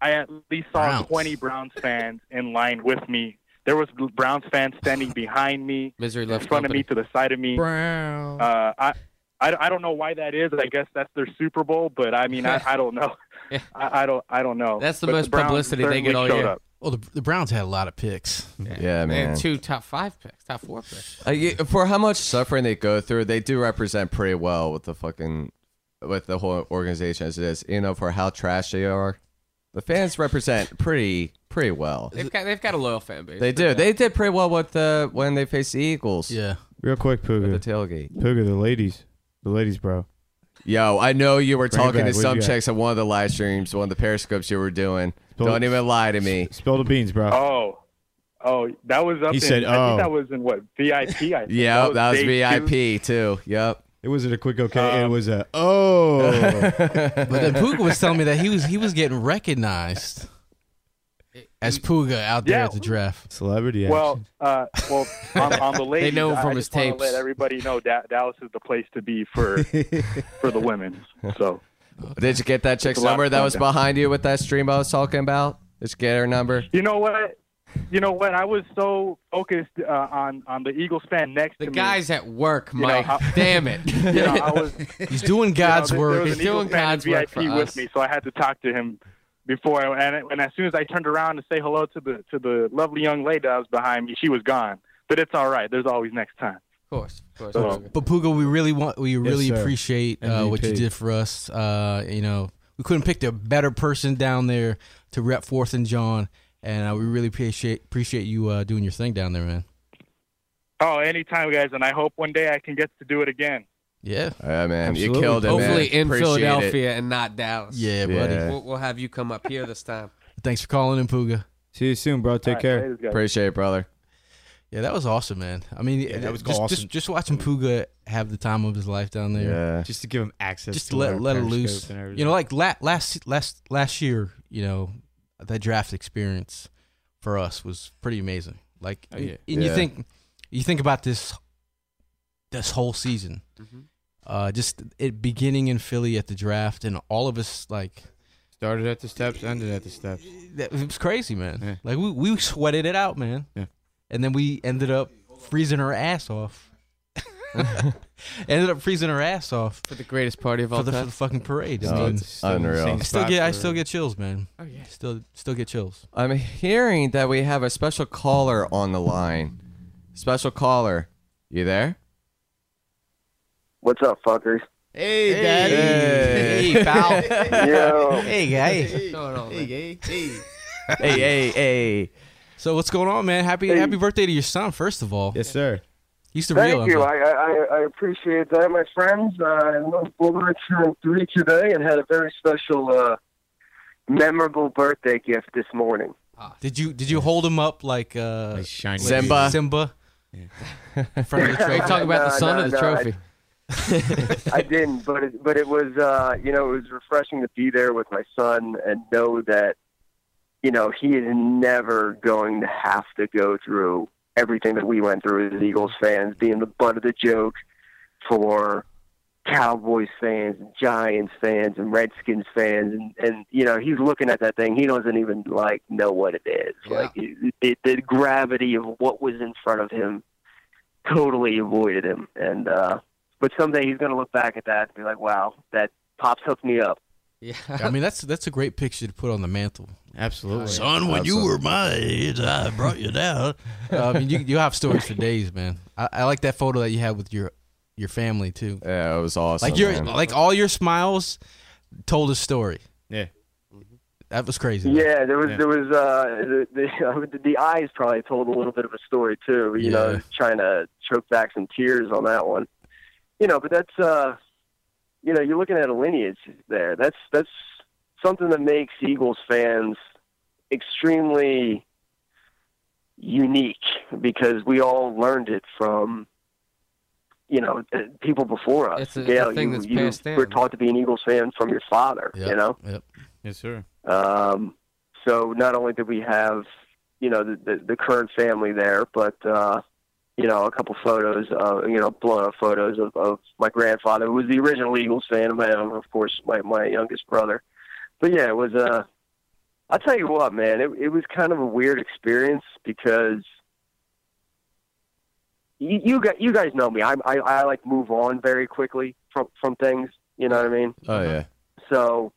I at least saw 20 Browns fans in line with me. There was Browns fans standing behind me, in front of me, to the side of me. Brown. I don't know why that is. I guess that's their Super Bowl, but I mean, I don't know. I don't know. That's the most publicity they get all year. Well, the Browns had a lot of picks. Yeah, man. 2 top 5 picks, top 4 picks. For how much suffering they go through, they do represent pretty well with the whole organization as it is. You know, for how trash they are, the fans represent pretty well. They've got a loyal fan base. They do. Yeah. They did pretty well with when they faced the Eagles. Yeah. Real quick, Puga. With the tailgate. Puga, the ladies, bro. Yo, I know you were talking to some chicks on one of the live streams, one of the Periscopes you were doing. Don't even lie to me. Spill the beans, bro. Oh, that was up. He said, I think that was in what, VIP? I think. Yeah, that was VIP too. Yep. It wasn't a quick okay. It was a But then Puga was telling me that he was getting recognized as Puga out there at the draft. Celebrity action. Well, on the ladies, they know from his tapes. Let everybody know that Dallas is the place to be for the women. So, did you get that chick's number that was behind you with that stream I was talking about? Did you get her number? You know what? I was so focused on the Eagles fan next to me. The guy's at work, Mike. Damn it! He's doing God's work. He's doing God's work for us. With me, so I had to talk to him. And as soon as I turned around to say hello to the lovely young lady that was behind me, she was gone. But it's all right. There's always next time. Of course. So, but Puga, we really appreciate what you did for us. We couldn't pick a better person down there to rep Fourth and John, and we really appreciate you doing your thing down there, man. Oh, anytime, guys, and I hope one day I can get to do it again. Yeah. All right, man. Absolutely. You killed it, hopefully man. In Appreciate Philadelphia it. And not Dallas. Yeah, buddy. Yeah. We'll have you come up here this time. Thanks for calling in, Puga. See you soon, bro. Take care. Later, appreciate it, brother. Yeah, that was awesome, man. I mean, that was awesome. Just watching Puga have the time of his life down there. Yeah. Just to give him access to let it loose. You know, like last year, you know, that draft experience for us was pretty amazing. Like and you think about this whole season. Mm-hmm. Just it beginning in Philly at the draft, and all of us like started at the steps, ended at the steps. It was crazy, man. Yeah. Like we sweated it out, man. Yeah. And then we ended up freezing our ass off. For the greatest party of all time. For the fucking parade. No, it's unreal. I still get chills, man. Oh yeah. Still get chills. I'm hearing that we have a special caller on the line. Special caller, you there? What's up, fuckers? Hey, daddy. Hey, pal. Yo. Hey, guy. Hey. So what's going on, man? Happy birthday to your son, first of all. Yes, sir. He's the real. Thank you. I appreciate that, my friends. I turned 3 today and had a very special, memorable birthday gift this morning. Did you hold him up like Simba? Yeah. In front of the trophy. Talk about the son of the trophy. I didn't, but it was it was refreshing to be there with my son and know that he is never going to have to go through everything that we went through as Eagles fans, being the butt of the joke for Cowboys fans and Giants fans and Redskins fans, and he's looking at that thing. He doesn't even know what it is. Yeah. The gravity of what was in front of him totally avoided him, and. But someday he's going to look back at that and be like, wow, that Pops hooked me up. Yeah. I mean, that's a great picture to put on the mantle. Absolutely. Son, when you were my age, I brought you down. I mean, you have stories for days, man. I like that photo that you had with your family, too. Yeah, it was awesome. All your smiles told a story. Yeah. That was crazy. Yeah, the eyes probably told a little bit of a story, too. Trying to choke back some tears on that one. But that's, you're looking at a lineage there. That's something that makes Eagles fans extremely unique because we all learned it from, you know, people before us. It's a thing that's passed down. We're taught to be an Eagles fan from your father, yep, you know? Yep. Yes, sir. So not only did we have, you know, the current family there, but, you know, a couple photos, you know, blown-up photos of my grandfather, who was the original Eagles fan, and my youngest brother. But, yeah, it was I'll tell you what, man, it was kind of a weird experience because you guys know me. I like move on very quickly from things, you know what I mean? Oh, yeah. So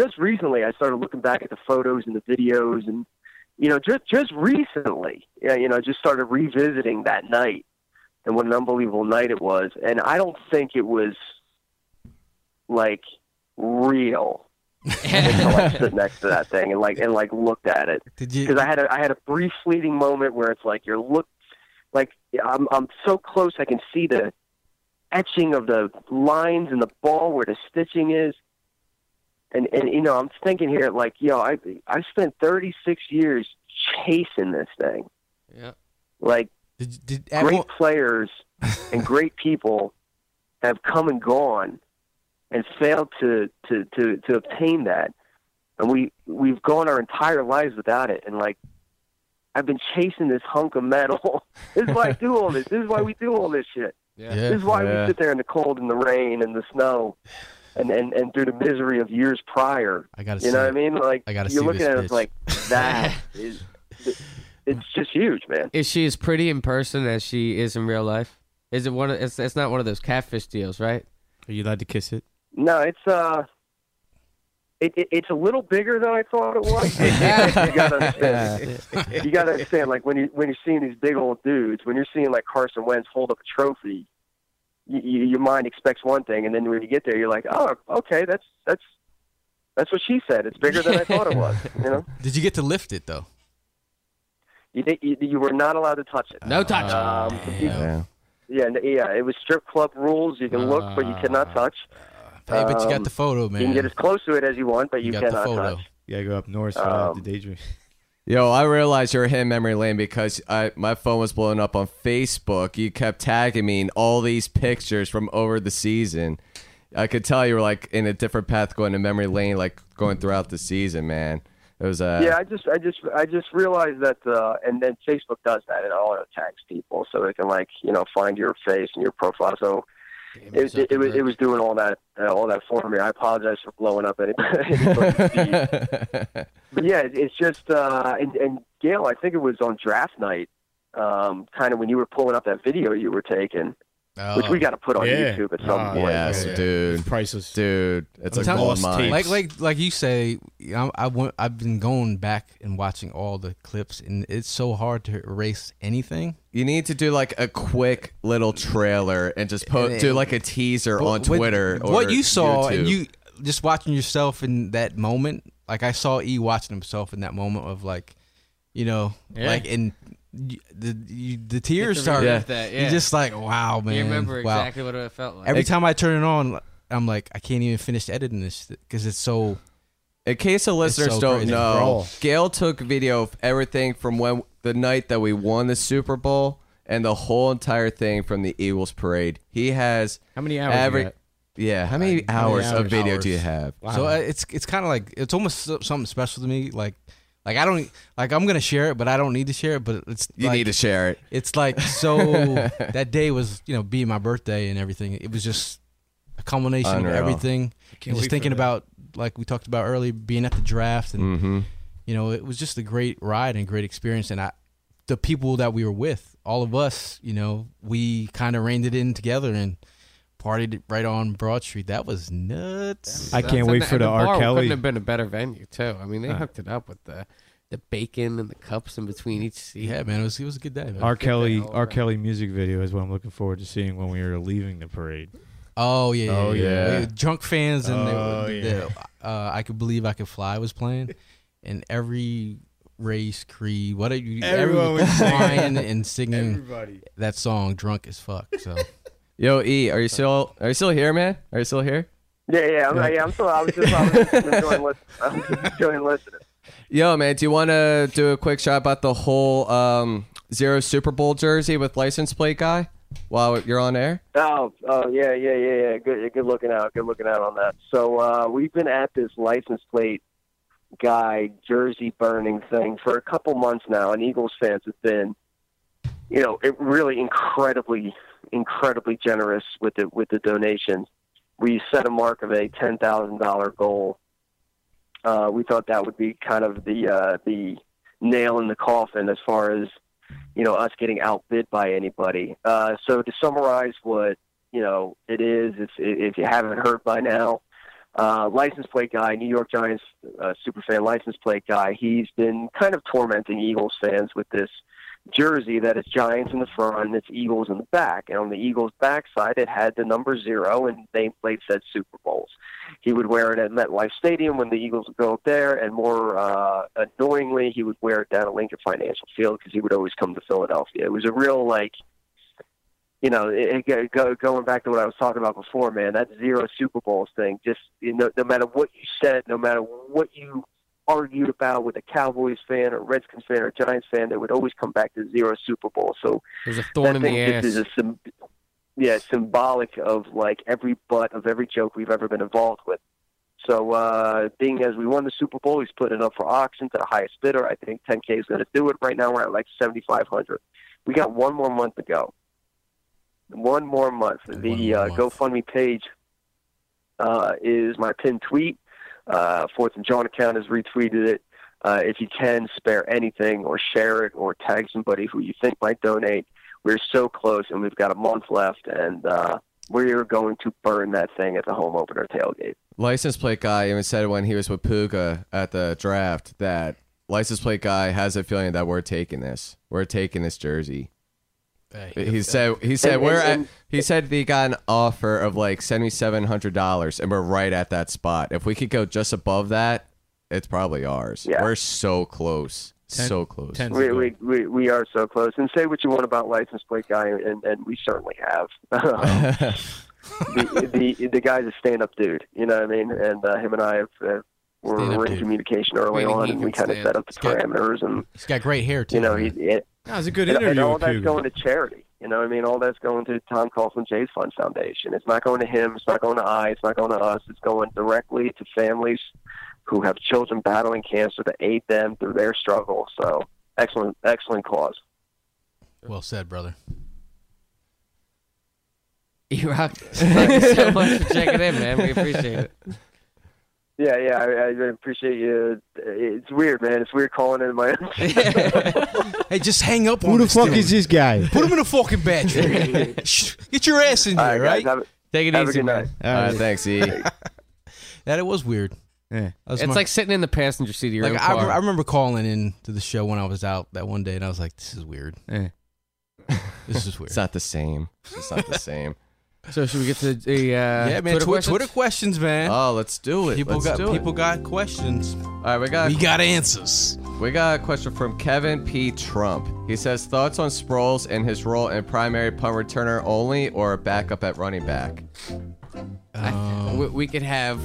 just recently I started looking back at the photos and the videos and, you know, just recently, you know, just started revisiting that night and what an unbelievable night it was. And I don't think it was, like, real until I stood next to that thing and looked at it. Because I had a brief fleeting moment where it's like I'm so close I can see the etching of the lines and the ball where the stitching is. And you know, I'm thinking here, like, yo, I spent 36 years chasing this thing. Yeah. Like, great players and great people have come and gone and failed to obtain that. And we've gone our entire lives without it. And, like, I've been chasing this hunk of metal. This is why I do all this. This is why we do all this shit. Yeah. This is why we sit there in the cold and the rain and the snow. And through the misery of years prior, I mean? Like, you're looking at it like that is, it's just huge, man. Is she as pretty in person as she is in real life? Is it one? It's not one of those catfish deals, right? Are you allowed to kiss it? No, it's a little bigger than I thought it was. You gotta understand. Yeah. You gotta understand. Like when you're seeing these big old dudes, when you're seeing like Carson Wentz hold up a trophy. Your mind expects one thing, and then when you get there, you're like, "Oh, okay, that's what she said. It's bigger than I thought it was." You know? Did you get to lift it though? You were not allowed to touch it. No touch. Yeah. It was strip club rules. You can look, but you cannot touch. Hey, but you got the photo, man. You can get as close to it as you want, but you cannot touch. You gotta go up north for the daydream. Yo, I realized you're hitting memory lane because my phone was blowing up on Facebook. You kept tagging me in all these pictures from over the season. I could tell you were like in a different path going to memory lane, like going throughout the season, man. It was yeah. I just realized that, and then Facebook does that. It auto tags people so they can like find your face and your profile. So it was doing all that for me. I apologize for blowing up anybody. But yeah, it's just and Gail, I think it was on draft night, kind of when you were pulling up that video you were taking, which we got to put on YouTube at some point. Yes, dude, it's priceless, dude. It's a gold mine. Like you say, I've been going back and watching all the clips, and it's so hard to erase anything. You need to do like a quick little trailer and just do like a teaser on Twitter. What you saw YouTube. And you just watching yourself in that moment. Like, I saw E watching himself in that moment of, like, and the tears started. You're just like, wow, man. You remember exactly what it felt like. Every time I turn it on, I'm like, I can't even finish editing this because it's so... In case the listeners don't know, Gail took video of everything from the night that we won the Super Bowl and the whole entire thing from the Eagles parade. He has... How many hours How many hours of video do you have? Wow. So it's kind of like it's almost something special to me. Like I don't like I'm gonna share it, but I don't need to share it. But it's you need to share it. It's like so that day was being my birthday and everything. It was just a culmination of everything. Just thinking about like we talked about earlier, being at the draft and it was just a great ride and great experience. And the people that we were with, all of us, we kind of reined it in together and. Partied right on Broad Street. That was nuts. I can't wait for the R. Kelly. Couldn't have been a better venue too. I mean, they hooked it up with the bacon and the cups in between each seat. Yeah, man, it was a good day. Man. R. Kelly music video is what I'm looking forward to seeing when we are leaving the parade. Oh yeah. Drunk fans and I Could Believe I Could Fly was playing, and every race creed everyone was flying and singing that song drunk as fuck. So. Yo, E, are you still here, man? Are you still here? Yeah, I'm still. I was just enjoying listening. Yo, man, do you want to do a quick shot about the whole Zero Super Bowl jersey with License Plate Guy while you're on air? Oh, yeah. Good looking out. Good looking out on that. So we've been at this License Plate Guy jersey burning thing for a couple months now, and Eagles fans have been, you know, it really incredibly generous with the donations. We set a mark of a $10,000 goal. We thought that would be kind of the nail in the coffin as far as, you know, us getting outbid by anybody. So to summarize what, you know, it is, if you haven't heard by now, License Plate Guy, New York Giants superfan License Plate Guy, he's been kind of tormenting Eagles fans with this jersey that it's Giants in the front and it's Eagles in the back, and on the Eagles backside it had the number 0 and nameplate said Super Bowls. He would wear it at MetLife Stadium when the Eagles would go up there, and more annoyingly he would wear it down at Lincoln Financial Field because he would always come to Philadelphia. It was a real, like, you know, going back to what I was talking about before, man, that Zero Super Bowls thing, just, you know, no matter what you said, no matter what you argued about with a Cowboys fan or Redskins fan or Giants fan, they would always come back to Zero Super Bowl. So there's a thorn in the ass. This is symbolic of, like, every butt of every joke we've ever been involved with. So being as we won the Super Bowl, he's putting it up for auction to the highest bidder. I think 10K is going to do it. Right now we're at like 7,500. We got one more month to go. One more month. The GoFundMe page is my pinned tweet. Fourth and John account has retweeted it. If you can, spare anything or share it or tag somebody who you think might donate. We're so close, and we've got a month left, and we're going to burn that thing at the home opener tailgate. License Plate Guy even said when he was with Puga at the draft that License Plate Guy has a feeling that we're taking this. We're taking this jersey. He said they got an offer of like $7,700, and we're right at that spot. If we could go just above that, it's probably ours. Yeah. We're so close, we are so close. And say what you want about License Plate Guy, and we certainly have. The guy's a stand-up dude, you know what I mean? And him and I were in communication early on, and we kind of set up the parameters. And he's got great hair too. You know, that was a good interview. And all that's going to charity. You know what I mean? All that's going to Tom Coughlin Jay's Fund Foundation. It's not going to him. It's not going to I. It's not going to us. It's going directly to families who have children battling cancer to aid them through their struggle. So excellent cause. Well said, brother. You rock. Thank you so much for checking in, man. We appreciate it. Yeah, I appreciate you. It's weird, man. It's weird calling in my own. Hey, just hang up on this. Who the fuck is this guy? Put him in a fucking battery. Get your ass in there, right? Guys, take it easy, man. All right, thanks, E. That it was weird. Yeah. It's like sitting in the passenger seat of your own car. I remember calling in to the show when I was out that one day, and I was like, this is weird. Yeah. This is weird. It's not the same. It's not the same. So should we get to the Twitter questions, man? Oh, let's do it. People got questions. All right, we got answers. We got a question from Kevin P. Trump. He says, thoughts on Sproles and his role in primary punt returner only, or a backup at running back? We could have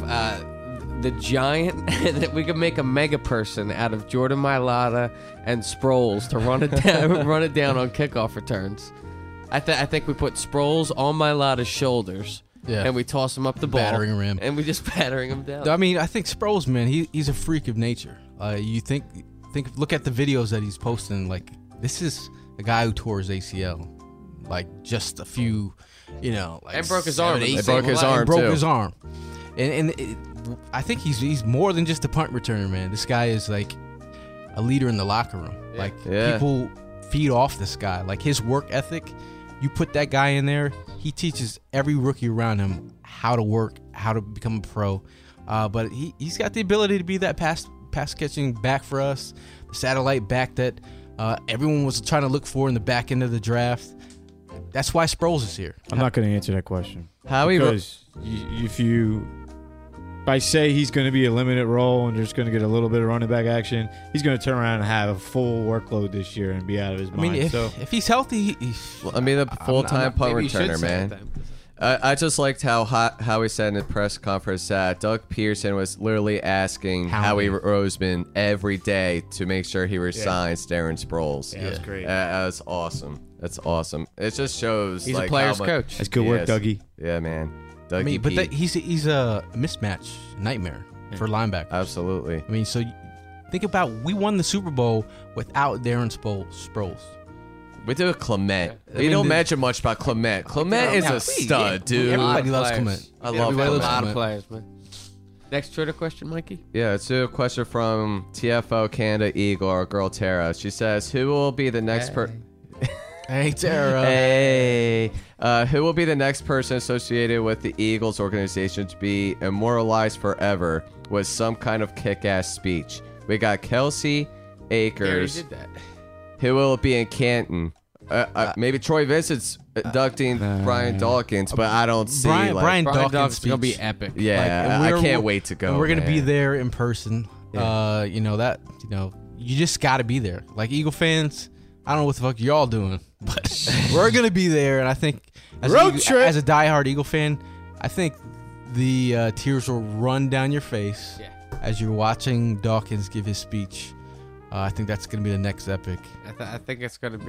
the giant. We could make a mega person out of Jordan Mailata and Sproles to run it down on kickoff returns. I think we put Sproles on Mailata's shoulders, and we toss him up the ball, battering rim, and we just battering him down. I mean, I think Sproles, man, he's a freak of nature. You think, look at the videos that he's posting. Like, this is a guy who tore his ACL, like just a few, you know, like, and broke his arm. I think he's more than just a punt returner, man. This guy is like a leader in the locker room. Yeah. Like people feed off this guy. Like his work ethic. You put that guy in there, he teaches every rookie around him how to work, how to become a pro. But he's got the ability to be that pass-catching back for us, the satellite back that everyone was trying to look for in the back end of the draft. That's why Sproles is here. I'm not going to answer that question. If I say he's going to be a limited role and just going to get a little bit of running back action, he's going to turn around and have a full workload this year and be out of his mind. I mean, if he's healthy, he's full-time punt returner, man. I just liked how he said in the press conference that Doug Pederson was literally asking Howie Roseman every day to make sure he resigns Darren Sproles. Yeah, that's great. That's awesome. That's awesome. It just shows he's like, a player's coach. That's good work, Dougie. Yeah, man. Dougie. I mean, but he's a mismatch nightmare for linebackers. Absolutely. I mean, so think about we won the Super Bowl without Darren Sproles. We do a Clement. We don't mention much about Clement. Clement is a stud, dude. Everybody loves Clement. I love Clement. A lot of players, man. Next Twitter question, Mikey? Yeah, it's a question from TFO Canada Eagle, our girl Tara. She says, who will be the next person? Hey, Tara. Hey. Who will be the next person associated with the Eagles organization to be immortalized forever with some kind of kick-ass speech? We got Kelsey, Akers. Yeah, he did that. Who will it be in Canton? Maybe Troy Vincent's inducting Brian Dawkins, but I don't see Brian Dawkins is gonna be epic. Yeah, I can't wait to go. And we're gonna be there in person. Yeah. You just gotta be there. Like Eagle fans, I don't know what the fuck y'all doing, but we're gonna be there. And I think as a diehard Eagle fan, I think the tears will run down your face as you're watching Dawkins give his speech. I think that's going to be the next epic. I think it's going to be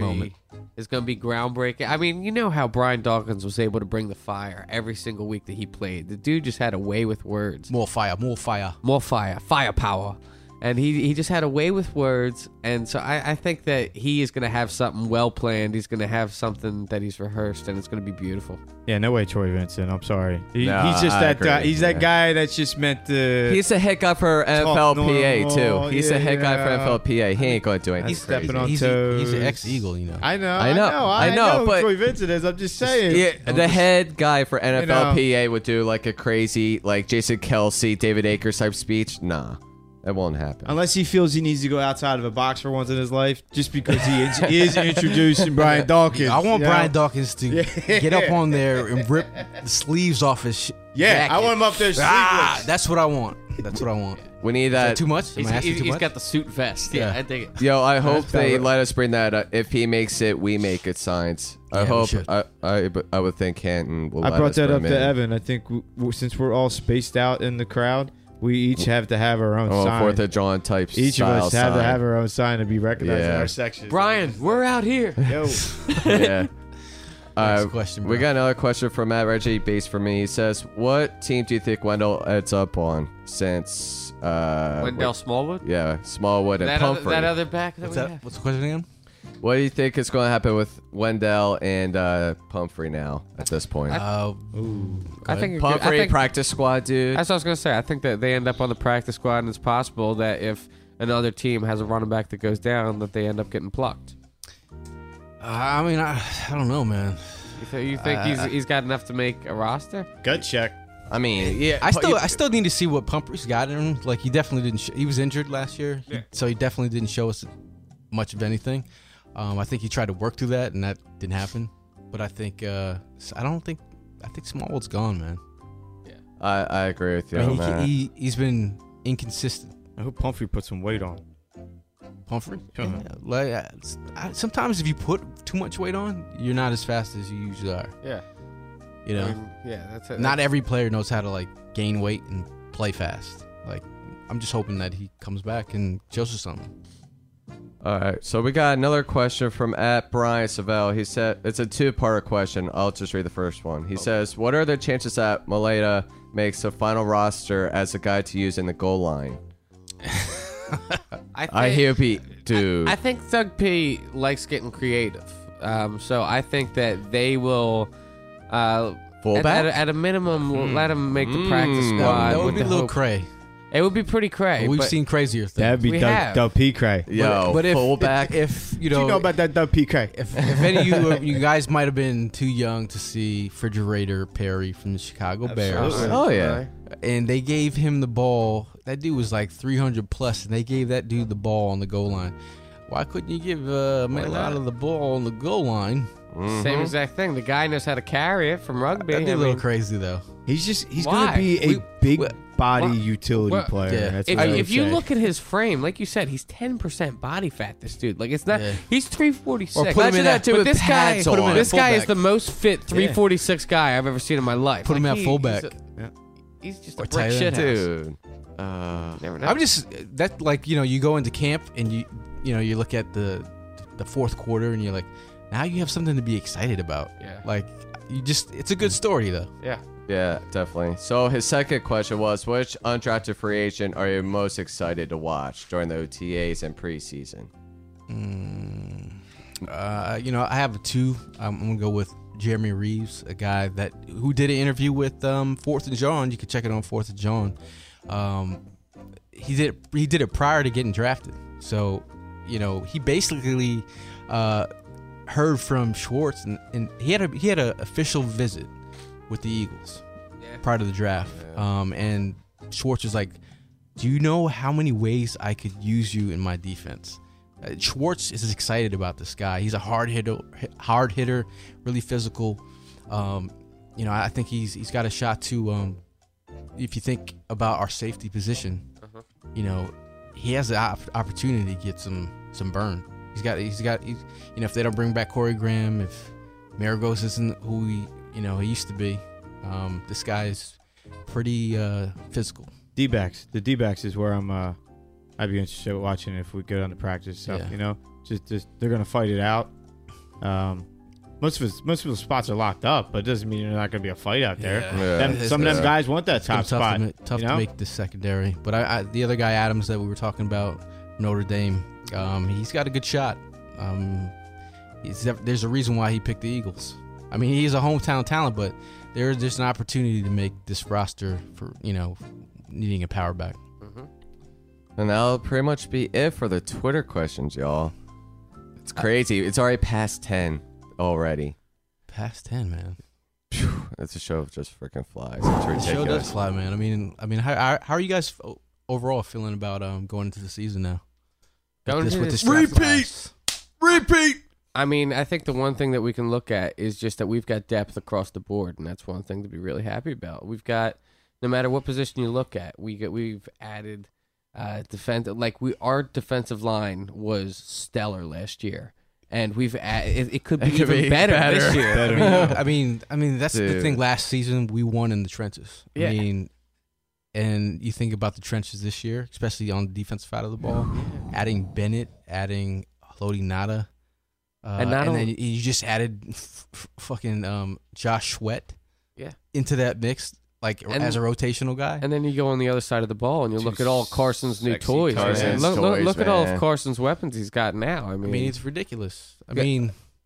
groundbreaking. I mean, you know how Brian Dawkins was able to bring the fire every single week that he played. The dude just had a way with words. More fire. Firepower. And he just had a way with words. And so I think that he is going to have something well planned. He's going to have something that he's rehearsed, and it's going to be beautiful. Yeah, no way, Troy Vincent. I'm sorry. He's just that guy that's just meant to. He's a hiccup for NFLPA too. He's a hiccup for NFLPA. He ain't going to do anything. He's an ex-Eagle, you know. I know. But Troy Vincent is. I'm just saying. Yeah, the head guy for NFLPA would do like a crazy, like Jason Kelsey, David Akers type speech. Nah. That won't happen. Unless he feels he needs to go outside of a box for once in his life, just because he is introducing Brian Dawkins. I want Brian Dawkins to get up on there and rip the sleeves off his shit. Yeah, jacket. I want him up there sleeveless. That's what I want. That's what I want. We need that. Is that too much? He's got the suit vest. Yeah, I dig it. Yo, I hope they let us bring that up. If he makes it, we make it signs. I hope. I would think Canton will let us bring it. I brought that up to Evan. I think since we're all spaced out in the crowd, we each have to have our own sign. Fourth and John type style. Each of us have to have our own sign to be recognized in our section. Brian, we're out here. Yo. Yeah. Question, we got another question from Matt Reggie, based for me. He says, what team do you think Wendell ends up on since... Wendell Smallwood? Yeah, Smallwood and Pumphrey. That other back that we have. What's the question again? What do you think is going to happen with Wendell and Pumphrey now at this point? I think Pumphrey practice squad, dude. That's what I was going to say. I think that they end up on the practice squad, and it's possible that if another team has a running back that goes down, that they end up getting plucked. I mean, I don't know, man. You think he's got enough to make a roster? Gut check. I mean, yeah. I still need to see what Pumphrey's got in him. Like, he definitely didn't. He was injured last year, so he definitely didn't show us much of anything. I think he tried to work through that, and that didn't happen. But I think I think Smallwood's gone, man. Yeah, I agree with you. I mean, he's been inconsistent. I hope Pumphrey put some weight on. Pumphrey? Yeah. Sometimes if you put too much weight on, you're not as fast as you usually are. Yeah. You know. I mean, yeah, that's it. Not every player knows how to gain weight and play fast. I'm just hoping that he comes back and shows us something. All right, so we got another question from @BrianSavelle. He said it's a two-part question. I'll just read the first one. He says, "What are the chances that Milata makes the final roster as a guy to use in the goal line?" I hear Pete, dude. I think Doug P likes getting creative, so I think that they will. At a minimum, let him make the practice squad. That would be a little cray. It would be pretty cray. Well, we've seen crazier things. That'd be Doug P. cray. Yo, but fullback. If you know, do you know about that Doug P. cray? If any of you guys might have been too young to see Refrigerator Perry from the Chicago Bears. Oh yeah. And they gave him the ball. That dude was 300 plus, and they gave that dude the ball on the goal line. Why couldn't you give Mailata the ball on the goal line? Mm-hmm. Same exact thing. The guy knows how to carry it from rugby. That'd be a little crazy though. He's gonna be a big. body utility player. Yeah. That's if you look at his frame, like you said, he's 10% body fat. This dude, like it's not. Yeah. He's 346. Or put him in that, but this guy is the most fit 346 guy I've ever seen in my life. Put him at fullback. He's just a brick shit dude. I'm just that like you know you go into camp and you know you look at the fourth quarter and you're like now you have something to be excited about. Yeah. Like you just it's a good story though. Yeah. Yeah, definitely. So his second question was, which undrafted free agent are you most excited to watch during the OTAs and preseason? You know, I have two. I'm gonna go with Jeremy Reeves, a guy who did an interview with Fourth and John. You can check it on Fourth and John. He did it prior to getting drafted. So, you know, he basically heard from Schwartz, and he had an official visit with the Eagles prior to the draft. Yeah. And Schwartz was like, "Do you know how many ways I could use you in my defense?" Schwartz is excited about this guy. He's a hard hitter, really physical. You know, I think he's got a shot to. If you think about our safety position, you know, he has the opportunity to get some burn. He's got you know, if they don't bring back Corey Graham, if Maragos isn't who he used to be, this guy is pretty physical. The D-backs is where I'm. I'd be interested in watching if we go down to practice stuff. Yeah. You know, just they're gonna fight it out. Most of the spots are locked up, but it doesn't mean there's not gonna be a fight out there. Yeah. Yeah. Some of them guys want that top spot. Tough to make the secondary, but the other guy Adams that we were talking about, Notre Dame, he's got a good shot. There's a reason why he picked the Eagles. I mean, he's a hometown talent, but there's just an opportunity to make this roster for needing a power back. And that'll pretty much be it for the Twitter questions, y'all. It's crazy. It's already past 10 already. Past 10, man. That's a show just freaking flies. It's ridiculous. The show does fly, man. I mean, how are you guys overall feeling about going into the season now? Repeat. I mean, I think the one thing that we can look at is just that we've got depth across the board, and that's one thing to be really happy about. We've got, no matter what position you look at, we've added. Our defensive line was stellar last year, and it could be even better this year. I mean, that's the thing. Last season we won in the trenches. Yeah. I mean, and you think about the trenches this year, especially on the defensive side of the ball, adding Bennett, adding Lodi Nada, and then you just added fucking Josh Sweat, into that mix. As a rotational guy. And then you go on the other side of the ball and you look at all Carson's new toys. Look at all of Carson's weapons he's got now. I mean it's ridiculous.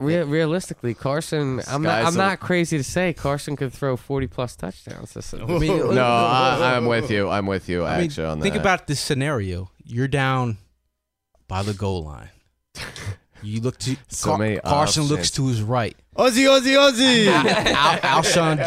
Realistically, Carson, I'm not crazy to say Carson could throw 40-plus touchdowns. I'm with you, actually, on that. Think about this scenario. You're down by the goal line. You look to Carson looks to his right. Ozzy. Alshon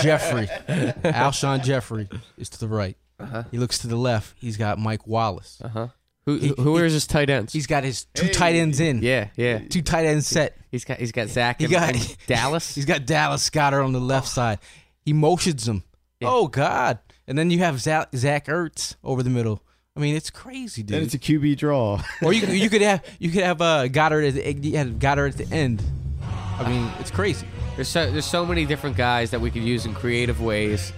Jeffrey is to the right. Uh-huh. He looks to the left. He's got Mike Wallace. Uh-huh. Who are his tight ends? He's got his two tight ends in. Yeah. Two tight ends set. He's got Zach and Dallas. He's got Dallas Goedert on the left side. He motions him. Yeah. Oh God! And then you have Zach Ertz over the middle. I mean, it's crazy, dude. And it's a QB draw. Or you could have Goedert at the end. I mean, it's crazy. There's so many different guys that we could use in creative ways.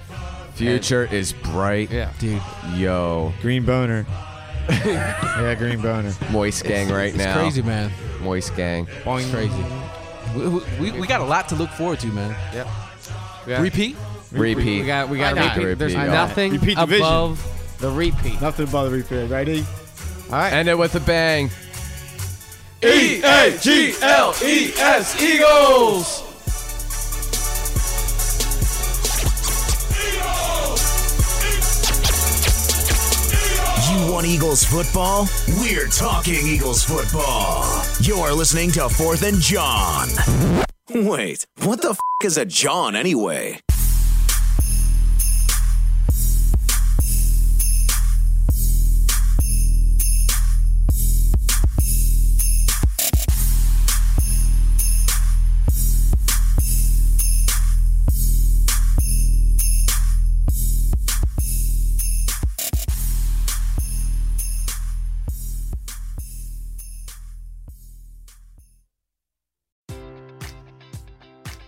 Future is bright, dude. Yo, Green Boner. Green Boner. Moist Gang now. It's crazy, man. Moist Gang. It's crazy. We got a lot to look forward to, man. Yep. Repeat. We got repeat. There's nothing above. Division. The repeat. Nothing about the repeat. Ready? All right. End it with a bang. EAGLES Eagles. You want Eagles football? We're talking Eagles football. You're listening to Fourth and John. Wait, what the f*** is a John anyway?